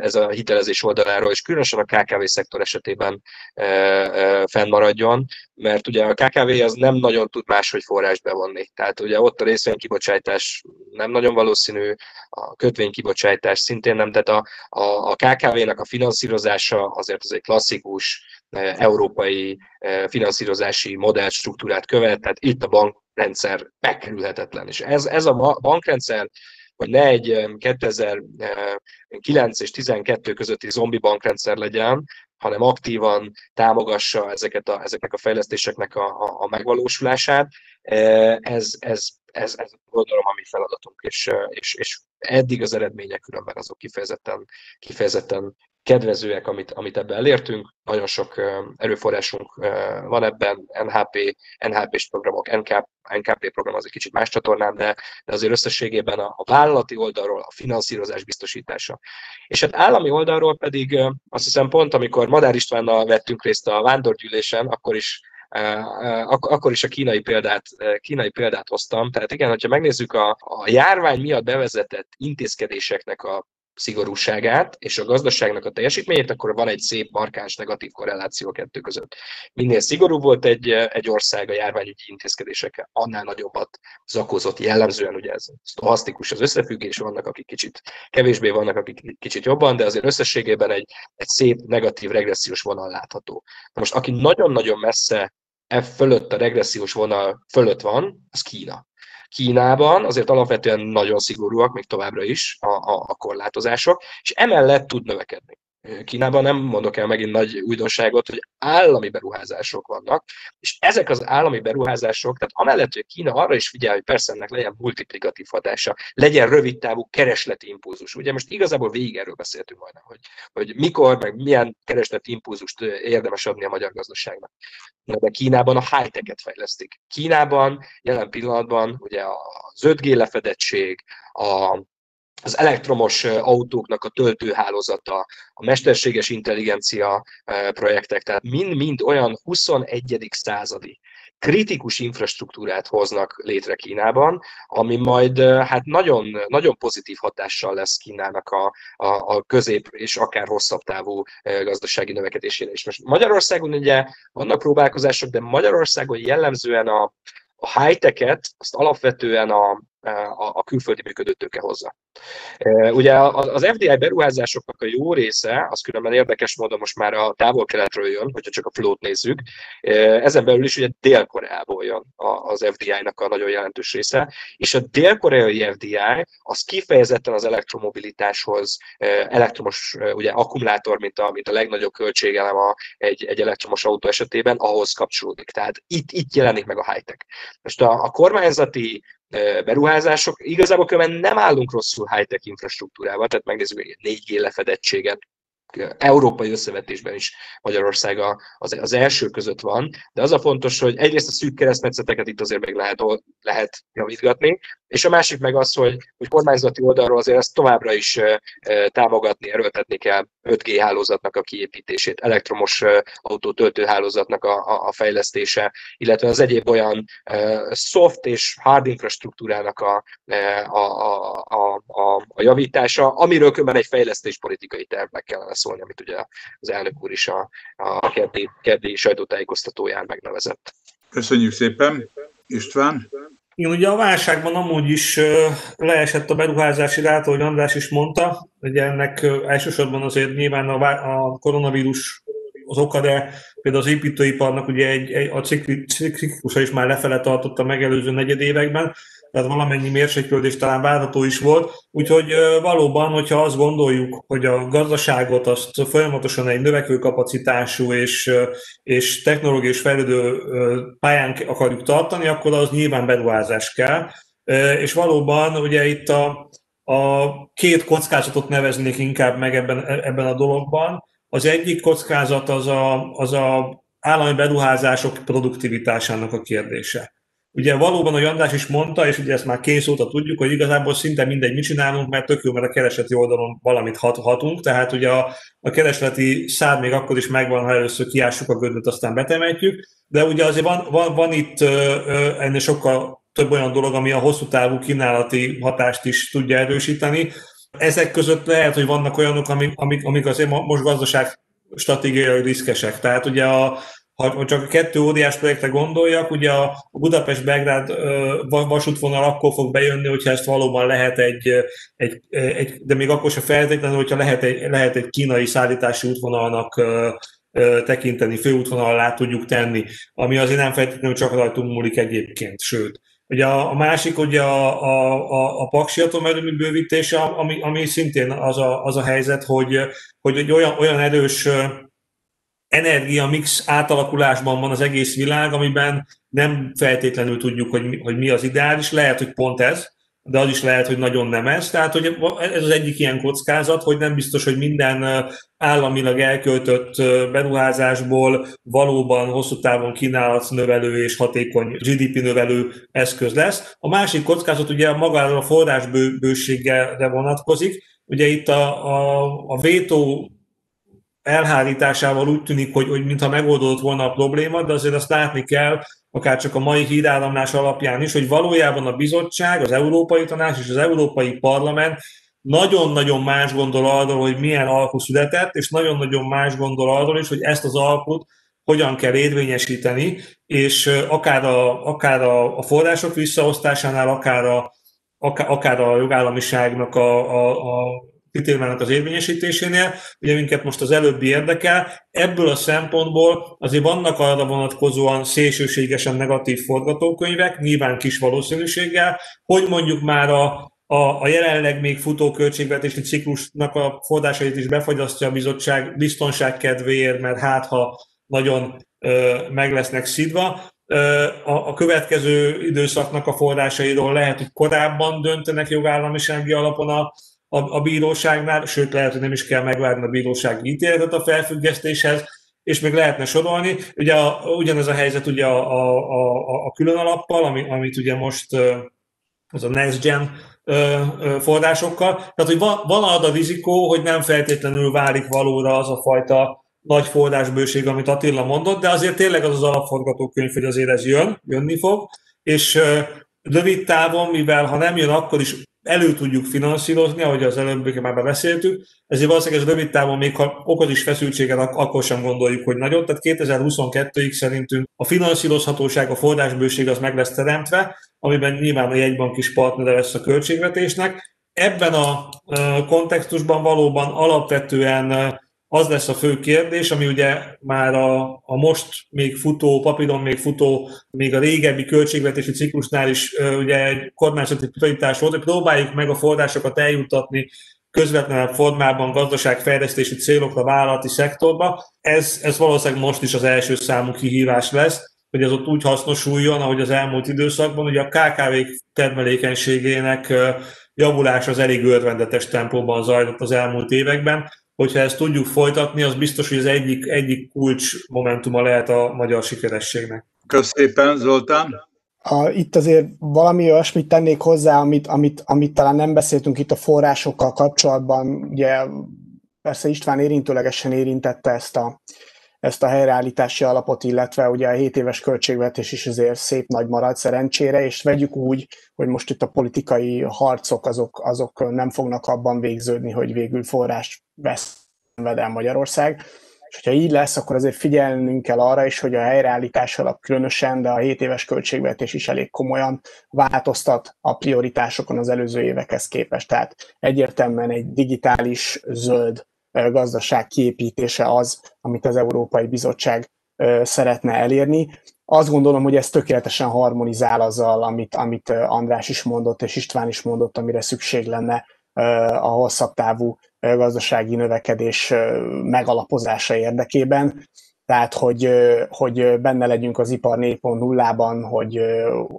ez a hitelezés oldaláról, és különösen a KKV-szektor esetében fennmaradjon, mert ugye a KKV az nem nagyon tud máshogy forrást bevonni. Tehát ugye ott a részvénykibocsátás nem nagyon valószínű, a kötvénykibocsátás szintén nem, tehát a KKV-nak a finanszírozása azért az egy klasszikus európai finanszírozási modell struktúrát követ, tehát itt a bankrendszer megkerülhetetlen. És ez a bankrendszer, hogy ne egy 2009 és 2012 közötti zombi bankrendszer legyen, hanem aktívan támogassa ezeknek a fejlesztéseknek a megvalósulását, ez gondolom a mi feladatunk, és eddig az eredmények különben azok kifejezetten kedvezőek, amit ebben elértünk. Nagyon sok erőforrásunk van ebben, NHP-s programok, NKP program az egy kicsit más csatornán, de azért összességében a vállalati oldalról a finanszírozás biztosítása. És hát állami oldalról pedig azt hiszem pont, amikor Madár Istvánnal vettünk részt a Vándorgyűlésen, akkor is a kínai példát hoztam. Tehát igen, hogyha megnézzük a járvány miatt bevezetett intézkedéseknek a szigorúságát és a gazdaságnak a teljesítményét, akkor van egy szép, markáns negatív korreláció a kettő között. Minél szigorúbb volt egy ország a járványügyi intézkedésekkel, annál nagyobbat zakózott jellemzően, ugye ez sztochasztikus az összefüggés, vannak akik kicsit kevésbé, vannak akik kicsit jobban, de azért összességében egy szép negatív regressziós vonal látható. Most aki nagyon-nagyon messze fölött, a regressziós vonal fölött van, az Kína. Kínában azért alapvetően nagyon szigorúak, még továbbra is a korlátozások, és emellett tud növekedni. Kínában nem mondok el megint nagy újdonságot, hogy állami beruházások vannak, és ezek az állami beruházások, tehát amellett, hogy Kína arra is figyel, hogy persze ennek legyen multiplikatív hatása, legyen rövidtávú keresleti impulzus. Ugye most igazából végig erről beszéltünk majdnem, hogy mikor, meg milyen keresleti impulzust érdemes adni a magyar gazdaságnak. De Kínában a high-tech-et fejlesztik. Kínában jelen pillanatban ugye az 5G lefedettség, az elektromos autóknak a töltőhálózata, a mesterséges intelligencia projektek, tehát mind-mind olyan 21. századi kritikus infrastruktúrát hoznak létre Kínában, ami majd hát nagyon, nagyon pozitív hatással lesz Kínának a közép és akár hosszabb távú gazdasági növekedésére is. Most Magyarországon ugye vannak próbálkozások, de Magyarországon jellemzően a high-tech-et azt alapvetően a külföldi működőtőke hozza. Ugye az FDI beruházásoknak a jó része, az különben érdekes módon most már a távol-keletről jön, hogyha csak a flót nézzük, ezen belül is ugye Dél-Koreából jön az FDI-nak a nagyon jelentős része, és a dél-koreai FDI az kifejezetten az elektromobilitáshoz, elektromos ugye, akkumulátor, mint a legnagyobb költségelem egy elektromos autó esetében, ahhoz kapcsolódik. Tehát itt jelenik meg a high-tech. Most a kormányzati beruházások, igazából különben nem állunk rosszul high-tech infrastruktúrával, tehát megnézzük a 4G lefedettséget, európai összevetésben is Magyarország az első között van, de az a fontos, hogy egyrészt a szűk keresztmetszeteket itt azért még lehet javítgatni, és a másik meg az, hogy kormányzati oldalról azért ezt továbbra is támogatni, erőltetni kell 5G hálózatnak a kiépítését, elektromos autótöltőhálózatnak a fejlesztése, illetve az egyéb olyan soft és hard infrastruktúrának a javítása, amiről különben egy fejlesztéspolitikai tervnek kellene szólni, amit ugye az elnök úr is a keddi sajtótájékoztatóján megnevezett. Köszönjük szépen. István? Én ugye a válságban amúgy is leesett a beruházási ráta, ahogy András is mondta, ugye ennek elsősorban azért nyilván a koronavírus az oka, de például az építőiparnak ugye a ciklikusa is már lefele tartott a megelőző negyedévekben, tehát valamennyi mérséklődés talán várható is volt. Úgyhogy valóban, hogyha azt gondoljuk, hogy a gazdaságot azt folyamatosan egy növekvő kapacitású és technológiai fejlődő pályán akarjuk tartani, akkor az nyilván beruházás kell. És valóban ugye itt a a két kockázatot neveznék inkább meg ebben a dologban. Az egyik kockázat az állami beruházások produktivitásának a kérdése. Ugye valóban, ahogy András is mondta, és ugye ezt már kész óta tudjuk, hogy igazából szinte mindegy, mit csinálunk, mert tök jó, mert a keresleti oldalon valamit hatunk, tehát ugye a keresleti szád még akkor is megvan, ha először kiássuk a gödröt, aztán betemetjük, de ugye azért van itt ennél sokkal több olyan dolog, ami a hosszú távú kínálati hatást is tudja erősíteni. Ezek között lehet, hogy vannak olyanok, amik azért most gazdaság stratégiai riszkesek. Tehát ugye ha csak a 2 óriás projektre gondoljak, ugye a Budapest-Belgrád vasútvonal akkor fog bejönni, hogyha ezt valóban lehet egy de még akkor sem feltétlenül, hogyha lehet egy kínai szállítási útvonalnak tekinteni, főútvonallá tudjuk tenni, ami azért nem feltétlenül csak rajtunk múlik egyébként, sőt. Ugye a másik ugye a paksi atomerőmű bővítése, ami szintén az a helyzet, hogy egy olyan erős energiamix átalakulásban van az egész világ, amiben nem feltétlenül tudjuk, hogy mi az ideális. Lehet, hogy pont ez, de az is lehet, hogy nagyon nem ez. Tehát hogy ez az egyik ilyen kockázat, hogy nem biztos, hogy minden államilag elköltött beruházásból valóban hosszú távon kínálatnövelő és hatékony GDP-növelő eszköz lesz. A másik kockázat ugye magára a forrásbőségre vonatkozik. Ugye itt a vétó elhárításával úgy tűnik, hogy mintha megoldódott volna a probléma, de azért azt látni kell, akár csak a mai híráramlás alapján is, hogy valójában a bizottság, az Európai Tanács és az Európai Parlament nagyon-nagyon más gondol arról, hogy milyen alkú született, és nagyon-nagyon más gondol arról is, hogy ezt az alkut hogyan kell érvényesíteni, és akár a források visszaosztásánál, akár a jogállamiságnak a kritériumának az érvényesítésénél, ugye minket most az előbbi érdekel, ebből a szempontból azért vannak arra vonatkozóan szélsőségesen negatív forgatókönyvek, nyilván kis valószínűséggel, hogy mondjuk már a jelenleg még futó költségvetési ciklusnak a forrásait is befagyasztja a bizottság biztonság kedvéért, mert ha nagyon meg lesznek szidva. A következő időszaknak a forrásairól lehet, hogy korábban döntenek jogállamisági alapon a bíróságnál, sőt lehet, hogy nem is kell megvárni a bírósági ítéletet a felfüggesztéshez, és még lehetne sorolni. Ugye ugyanez a helyzet ugye a külön alappal, amit ugye most az a Next Gen forrásokkal. Tehát, hogy van az a rizikó, hogy nem feltétlenül válik valóra az a fajta nagy forrásbőség, amit Attila mondott, de azért tényleg az alapforgatókönyv, hogy azért ez jönni fog, és rövid távon, mivel ha nem jön, akkor is elő tudjuk finanszírozni, ahogy az előbb már beszéltük, ezért valószínűleg ez rövid távon, még ha okoz is feszültséget, akkor sem gondoljuk, hogy nagyot. Tehát 2022-ig szerintünk a finanszírozhatóság, a forrásbőség az meg lesz teremtve, amiben nyilván a jegybank is partnere lesz a költségvetésnek. Ebben a kontextusban valóban alapvetően az lesz a fő kérdés, ami ugye már a most még futó, papíron még futó, még a régebbi költségvetési ciklusnál is ugye egy kormányzati prioritás volt, hogy próbáljuk meg a forrásokat eljuttatni közvetlenebb formában gazdaságfejlesztési célokra, vállalati szektorba. Ez valószínűleg most is az első számú kihívás lesz, hogy az ott úgy hasznosuljon, ahogy az elmúlt időszakban, hogy a KKV-k termelékenységének javulása az elég örvendetes tempóban zajlott az elmúlt években. Hogyha ezt tudjuk folytatni, az biztos, hogy az egyik kulcsmomentuma lehet a magyar sikerességnek. Köszönöm szépen, Zoltán! Itt azért valami olyasmit tennék hozzá, amit talán nem beszéltünk itt a forrásokkal kapcsolatban. Ugye persze István érintőlegesen érintette ezt a helyreállítási alapot, illetve ugye a 7 éves költségvetés is azért szép nagy marad szerencsére, és vegyük úgy, hogy most itt a politikai harcok azok nem fognak abban végződni, hogy végül forrás veszed el Magyarország. És hogyha így lesz, akkor azért figyelnünk kell arra is, hogy a helyreállítás alap különösen, de a 7 éves költségvetés is elég komolyan változtat a prioritásokon az előző évekhez képest. Tehát egyértelműen egy digitális, zöld gazdaság kiépítése az, amit az Európai Bizottság szeretne elérni. Azt gondolom, hogy ez tökéletesen harmonizál azzal, amit András is mondott, és István is mondott, amire szükség lenne a hosszabb távú gazdasági növekedés megalapozása érdekében. Tehát, hogy benne legyünk az ipar 4.0-ban, hogy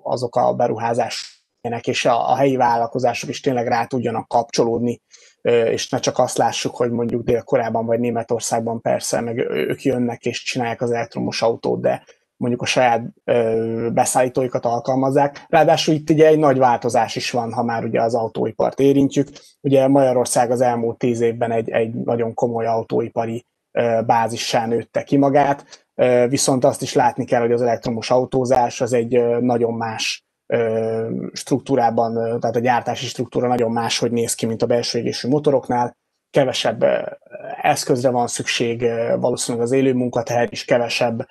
azok a beruházás legyenek, és a helyi vállalkozások is tényleg rá tudjanak kapcsolódni, és ne csak azt lássuk, hogy mondjuk Dél-Koreában vagy Németországban persze, meg ők jönnek és csinálják az elektromos autót, de mondjuk a saját beszállítóikat alkalmazzák. Ráadásul itt ugye egy nagy változás is van, ha már ugye az autóipart érintjük. Ugye Magyarország az elmúlt 10 évben egy nagyon komoly autóipari bázissá nőtte ki magát, viszont azt is látni kell, hogy az elektromos autózás az egy nagyon más struktúrában, tehát a gyártási struktúra nagyon máshogy néz ki, mint a belső égésű motoroknál. Kevesebb eszközre van szükség, valószínűleg az élő munkateher is kevesebb,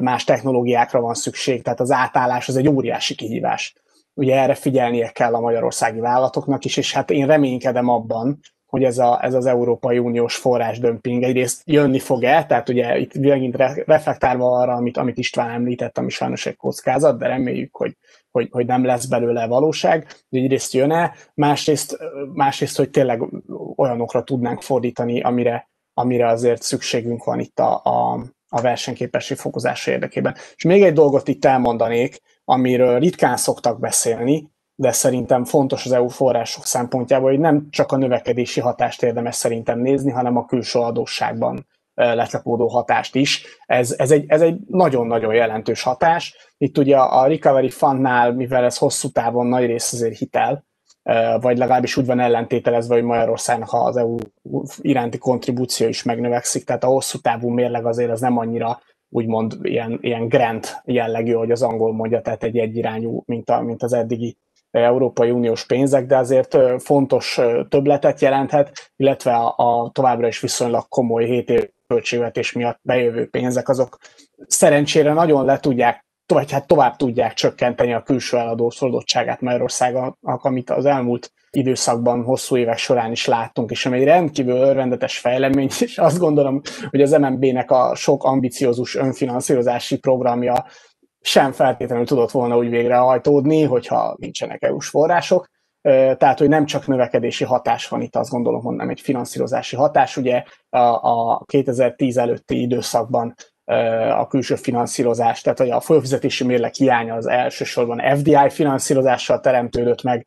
más technológiákra van szükség, tehát az átállás az egy óriási kihívás. Ugye erre figyelnie kell a magyarországi vállalatoknak is, és hát én reménykedem abban, hogy ez az Európai Uniós forrásdömping egyrészt jönni fog-e, tehát ugye itt megint reflektálva arra, amit István említett, ami sajnos egy kockázat, de reméljük, hogy nem lesz belőle valóság, hogy egyrészt jön-e, másrészt, hogy tényleg olyanokra tudnánk fordítani, amire azért szükségünk van itt a versenyképesség fokozása érdekében. És még egy dolgot itt elmondanék, amiről ritkán szoktak beszélni, de szerintem fontos az EU források szempontjából, hogy nem csak a növekedési hatást érdemes szerintem nézni, hanem a külső adósságban letlapódó hatást is. Ez egy nagyon-nagyon jelentős hatás. Itt ugye a Recovery Fundnál, mivel ez hosszú távon nagy rész azért hitel, vagy legalábbis úgy van ellentételezve, hogy Magyarországnak az EU iránti kontribúció is megnövekszik, tehát a hosszú távú mérleg azért az nem annyira úgymond ilyen grant jellegű, hogy az angol mondja, tehát egy egyirányú, mint az eddigi Európai Uniós pénzek, de azért fontos többletet jelenthet, illetve a továbbra is viszonylag komoly 7 év költségvetés miatt bejövő pénzek, azok szerencsére nagyon tovább tudják csökkenteni a külső eladósodottságát Magyarországnak, amit az elmúlt időszakban hosszú évek során is láttunk, és ami egy rendkívül örvendetes fejlemény, és azt gondolom, hogy az MNB-nek a sok ambiciózus önfinanszírozási programja sem feltétlenül tudott volna úgy végrehajtódni, hogyha nincsenek EU-s források. Tehát, hogy nem csak növekedési hatás van itt, azt gondolom, hanem egy finanszírozási hatás. Ugye a 2010 előtti időszakban a külső finanszírozás, tehát a folyófizetési mérleg hiánya az elsősorban FDI finanszírozással teremtődött meg,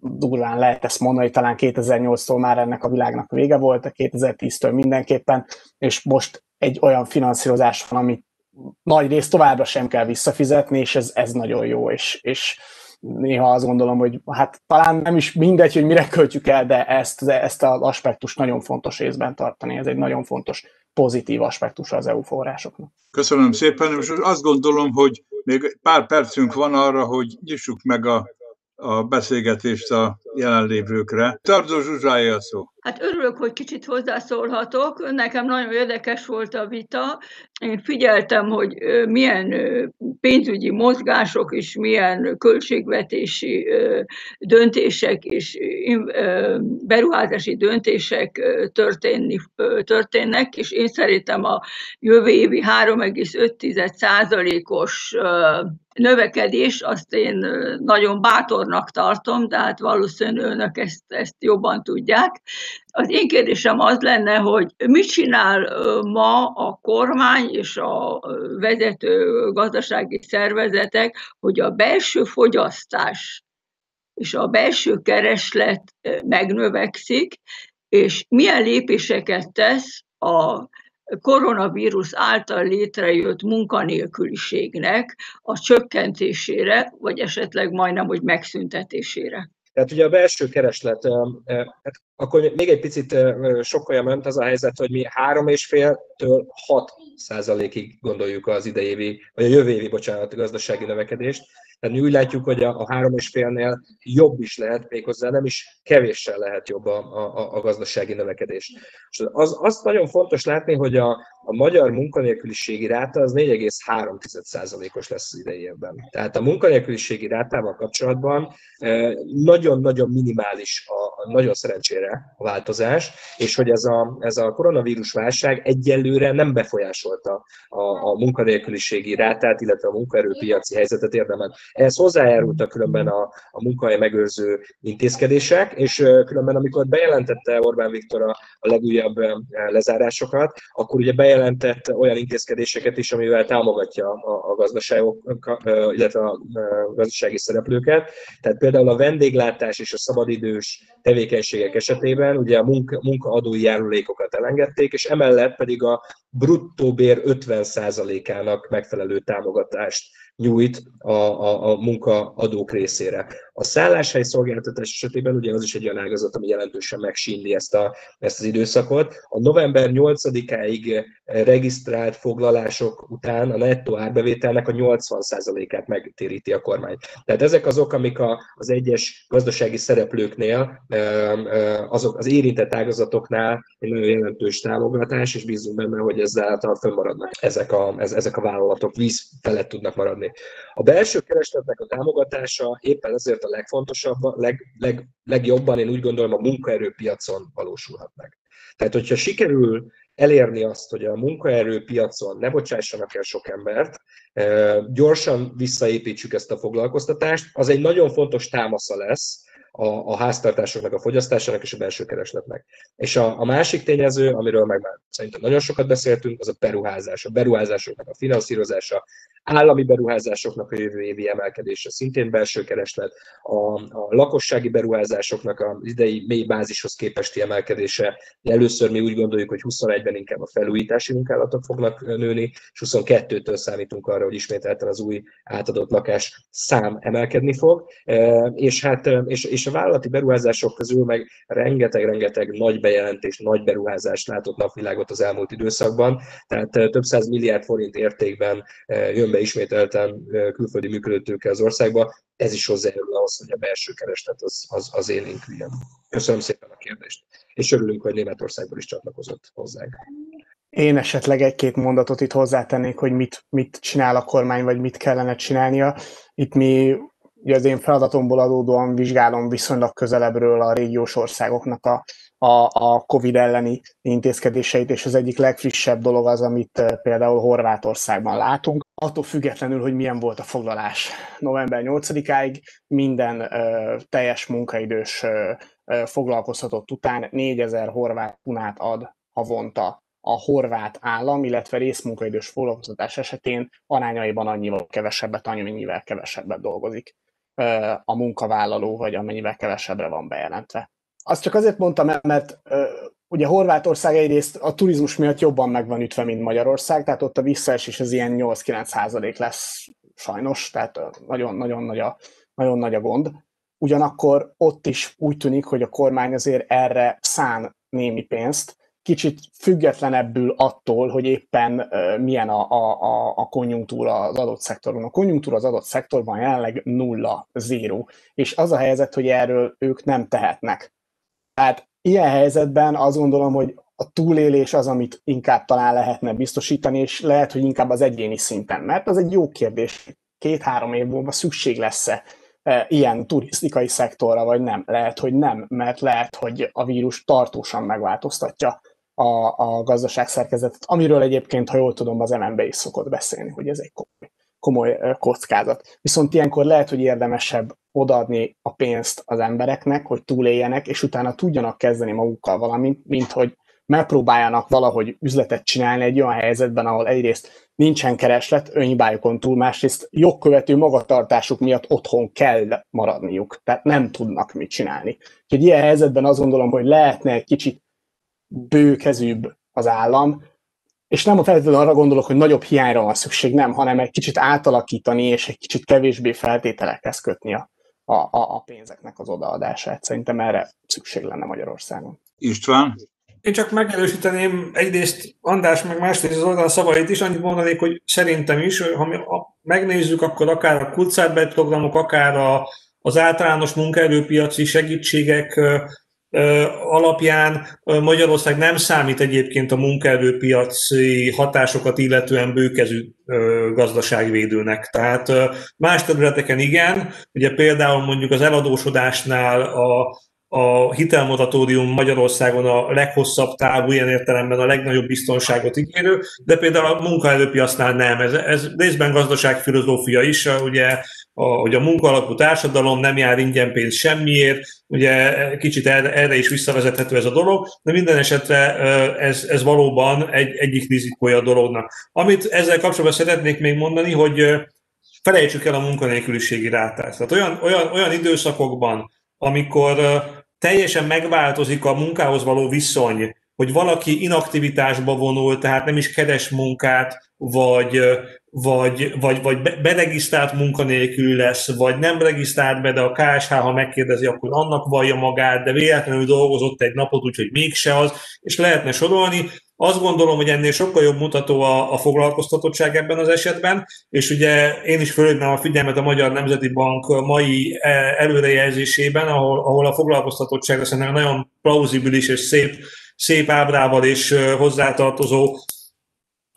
durván lehet ezt mondani, talán 2008-tól már ennek a világnak vége volt, 2010-től mindenképpen, és most egy olyan finanszírozás van, amit nagy részt továbbra sem kell visszafizetni, és ez nagyon jó, és néha azt gondolom, hogy hát talán nem is mindegy, hogy mire költjük el, de ezt az aspektust nagyon fontos észben tartani, ez egy nagyon fontos pozitív aspektus az EU forrásoknak. Köszönöm szépen, és azt gondolom, hogy még pár percünk van arra, hogy nyissuk meg a beszélgetést a jelenlévőkre. Tardzó Zsuzsáé a szó. Hát örülök, hogy kicsit hozzászólhatok. Nekem nagyon érdekes volt a vita. Én figyeltem, hogy milyen pénzügyi mozgások és milyen költségvetési döntések és beruházási döntések történnek, és én szerintem a jövő évi 3,5%-os növekedés, azt én nagyon bátornak tartom, de hát valószínűleg önök ezt jobban tudják. Az én kérdésem az lenne, hogy mit csinál ma a kormány és a vezető gazdasági szervezetek, hogy a belső fogyasztás és a belső kereslet megnövekszik, és milyen lépéseket tesz a koronavírus által létrejött munkanélküliségnek a csökkentésére, vagy esetleg majdnem, hogy megszüntetésére. Tehát ugye a belső kereslet, akkor még egy picit sokkolja ment az a helyzet, hogy mi 3,5-től 6%-ig gondoljuk az idejévi, vagy a jövő évi, bocsánat, gazdasági növekedést. Tehát mi úgy látjuk, hogy a 3,5-nél jobb is lehet, méghozzá nem is kevéssel lehet jobb a gazdasági növekedés. És azt nagyon fontos látni, hogy a magyar munkanélküliségi ráta az 4,3%-os lesz az idei évben. Tehát a munkanélküliségi rátával kapcsolatban nagyon-nagyon minimális a nagyon szerencsére a változás, és hogy ez a koronavírus válság egyelőre nem befolyásolta a munkanélküliségi rátát, illetve a munkaerőpiaci helyzetet érdemben. Ehhez hozzájárultak különben a munkahely megőrző intézkedések, és különben amikor bejelentette Orbán Viktor a legújabb lezárásokat, akkor ugye bejelentett olyan intézkedéseket is, amivel támogatja a gazdaságokat, illetve a gazdasági szereplőket. Tehát például a vendéglátás és a szabadidős tevékenységek esetében ugye a munkaadói járulékokat elengedték, és emellett pedig a bruttó bér 50%-ának megfelelő támogatást nyújt a munkaadók részére. A szálláshely szolgáltatás esetében ugye az is egy olyan ágazat, ami jelentősen megsínli ezt az időszakot. A november 8-áig regisztrált foglalások után a nettó árbevételnek a 80%-át megtéríti a kormány. Tehát ezek azok, amik az egyes gazdasági szereplőknél, azok az érintett ágazatoknál egy nagyon jelentős támogatás, és bízunk benne, hogy ezáltal fönnmaradnak ezek a vállalatok, víz felett tudnak maradni. A belső keresletnek a támogatása éppen ezért a legfontosabb, a legjobban én úgy gondolom a munkaerőpiacon valósulhat meg. Tehát, hogyha sikerül elérni azt, hogy a munkaerőpiacon ne bocsássanak el sok embert, gyorsan visszaépítsük ezt a foglalkoztatást, az egy nagyon fontos támasza lesz a háztartásoknak, a fogyasztásának és a belső keresletnek. És a másik tényező, amiről meg már szerintem nagyon sokat beszéltünk, az a beruházás. A beruházásoknak a finanszírozása, állami beruházásoknak a jövő évi emelkedése, szintén belső kereslet, a lakossági beruházásoknak az idei mély bázishoz képesti emelkedése. Először mi úgy gondoljuk, hogy 21-ben inkább a felújítási munkálatok fognak nőni, és 22-től számítunk arra, hogy ismételten az új átadott lakás szám emelkedni fog. És a vállalati beruházások közül meg rengeteg nagy bejelentés, nagy beruházást látott napvilágot az elmúlt időszakban, tehát több 100 milliárd forint értékben jön be ismételten külföldi működőtőkkel az országba. Ez is hozzájárul ahhoz, hogy a belső kereslet az élénküljön. Köszönöm szépen a kérdést, és örülünk, hogy Németországból is csatlakozott hozzánk. Én esetleg egy-két mondatot itt hozzátennék, hogy mit csinál a kormány, vagy mit kellene csinálnia. Itt mi ugye az én feladatomból adódóan vizsgálom viszonylag közelebbről a régiós országoknak a COVID elleni intézkedéseit, és az egyik legfrissebb dolog az, amit például Horvátországban látunk. Attól függetlenül, hogy milyen volt a foglalás. November 8-áig minden teljes munkaidős foglalkoztatott után 4000 horvát hunát ad havonta a horvát állam, illetve részmunkaidős foglalkoztatás esetén arányaiban annyival kevesebbet, annyival kevesebbet dolgozik a munkavállaló, vagy amennyivel kevesebbre van bejelentve. Azt csak azért mondtam el, mert ugye Horvátország egyrészt a turizmus miatt jobban meg van ütve, mint Magyarország, tehát ott a visszaesés az ilyen 8-9% lesz sajnos, tehát nagyon nagy a gond. Ugyanakkor ott is úgy tűnik, hogy a kormány azért erre szán némi pénzt, kicsit függetlenebbül attól, hogy éppen milyen a konjunktúra az adott szektorban. A konjunktúra az adott szektorban jelenleg nulla, és az a helyzet, hogy erről ők nem tehetnek. Tehát ilyen helyzetben azt gondolom, hogy a túlélés az, amit inkább talán lehetne biztosítani, és lehet, hogy inkább az egyéni szinten. Mert az egy jó kérdés, 2-3 év múlva szükség lesz-e ilyen turisztikai szektorra, vagy nem. Lehet, hogy nem, mert lehet, hogy a vírus tartósan megváltoztatja a gazdaságszerkezetet, amiről egyébként, ha jól tudom, az MNB is szokott beszélni, hogy ez egy komoly kockázat. Viszont ilyenkor lehet, hogy érdemesebb odaadni a pénzt az embereknek, hogy túléljenek, és utána tudjanak kezdeni magukkal valamint, mint hogy megpróbáljanak valahogy üzletet csinálni egy olyan helyzetben, ahol egyrészt nincsen kereslet önhibájukon túl, másrészt jogkövető magatartásuk miatt otthon kell maradniuk, tehát nem tudnak mit csinálni. Úgyhogy ilyen helyzetben azt gondolom, hogy lehetne egy kicsit bőkezűbb az állam, és nem a feltétlenül arra gondolok, hogy nagyobb hiányra van szükség, nem, hanem egy kicsit átalakítani, és egy kicsit kevésbé feltételekhez kötni a pénzeknek az odaadását. Szerintem erre szükség lenne Magyarországon. István? Én csak megerősíteném egyrészt András, meg másrészt az Orbán szavait is, annyit mondanék, hogy szerintem is, ha mi megnézzük, akkor akár a Kurzarbeit programok, akár az általános munkaerőpiaci segítségek alapján Magyarország nem számít egyébként a munkaerőpiaci hatásokat illetően bőkezű gazdaságvédőnek. Tehát más területeken igen, ugye például mondjuk az eladósodásnál a hitelmoratórium Magyarországon a leghosszabb távú, ilyen értelemben a legnagyobb biztonságot ígérő, de például a munkaerőpiacnál nem. Ez részben gazdaságfilozófia is, ugye, hogy a munkaalapú társadalom nem jár ingyen pénz semmiért, ugye kicsit erre is visszavezethető ez a dolog, de minden esetre ez valóban egyik rizikója a dolognak. Amit ezzel kapcsolatban szeretnék még mondani, hogy felejtsük el a munkanélküliségi rátát. Tehát olyan időszakokban, amikor teljesen megváltozik a munkához való viszony, hogy valaki inaktivitásba vonul, tehát nem is keres munkát, vagy beregisztrált munkanélkül lesz, vagy nem regisztrált be, de a KSH, ha megkérdezi, akkor annak vallja magát, de véletlenül dolgozott egy napot, úgyhogy mégse az, és lehetne sorolni. Azt gondolom, hogy ennél sokkal jobb mutató a foglalkoztatottság ebben az esetben, és ugye én is fölhívnám a figyelmet a Magyar Nemzeti Bank mai előrejelzésében, ahol a foglalkoztatottságra szerintem nagyon plauzibilis és szép ábrával és hozzátartozó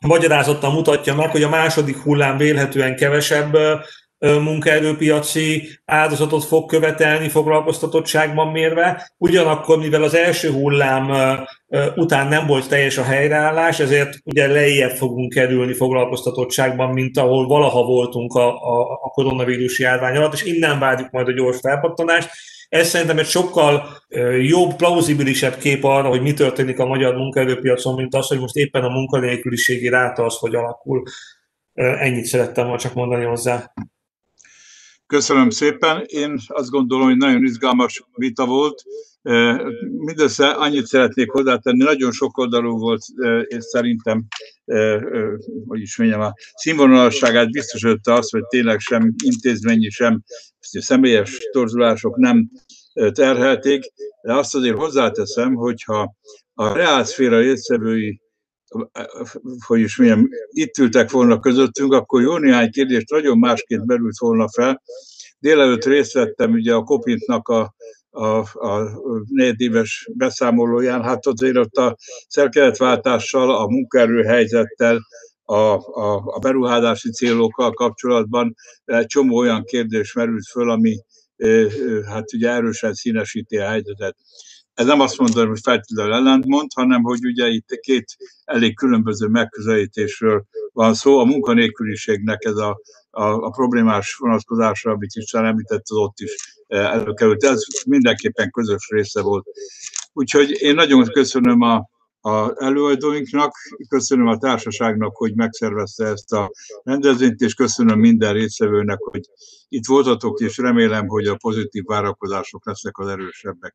magyarázattal mutatja meg, hogy a második hullám vélhetően kevesebb munkaerőpiaci áldozatot fog követelni foglalkoztatottságban mérve. Ugyanakkor, mivel az első hullám után nem volt teljes a helyreállás, ezért ugye lejjebb fogunk kerülni foglalkoztatottságban, mint ahol valaha voltunk a koronavírusi járvány alatt, és innen várjuk majd a gyors felpattanást. Ez szerintem egy sokkal jobb, plauzibilisebb kép arra, hogy mi történik a magyar munkaerőpiacon, mint az, hogy most éppen a munkanélküliségi ráta az, hogy alakul. Ennyit szerettem volna csak mondani hozzá. Köszönöm szépen. Én azt gondolom, hogy nagyon izgalmas vita volt. Mindössze annyit szeretnék hozzátenni, nagyon sokoldalú volt, és szerintem, hogy is mondjam, a színvonalasságát biztosította az, hogy tényleg sem intézményi, sem személyes torzulások nem terhelték, de azt azért hozzáteszem, hogyha a reálszféra résztvevői, hogy is mondjam, itt ültek volna közöttünk, akkor jó néhány kérdést nagyon másként merült volna fel. Délelőtt részt vettem ugye a Kopintnak a negyedéves beszámolóján, hát azért ott a szerkezetváltással, a munkaerőhelyzettel, a beruházási célokkal kapcsolatban egy csomó olyan kérdés merült föl, ami hát ugye erősen színesíti a helyzetet. Ez nem azt mondom, hogy feltétlenül ellentmond, hanem hogy ugye itt két elég különböző megközelítésről van szó. A munkanélküliségnek ez a problémás vonatkozása, amit István említett, az ott is előkerült. Ez mindenképpen közös része volt. Úgyhogy én nagyon köszönöm az előadóinknak, köszönöm a társaságnak, hogy megszervezte ezt a rendezvényt, és köszönöm minden résztvevőnek, hogy itt voltatok, és remélem, hogy a pozitív várakozások lesznek az erősebbek.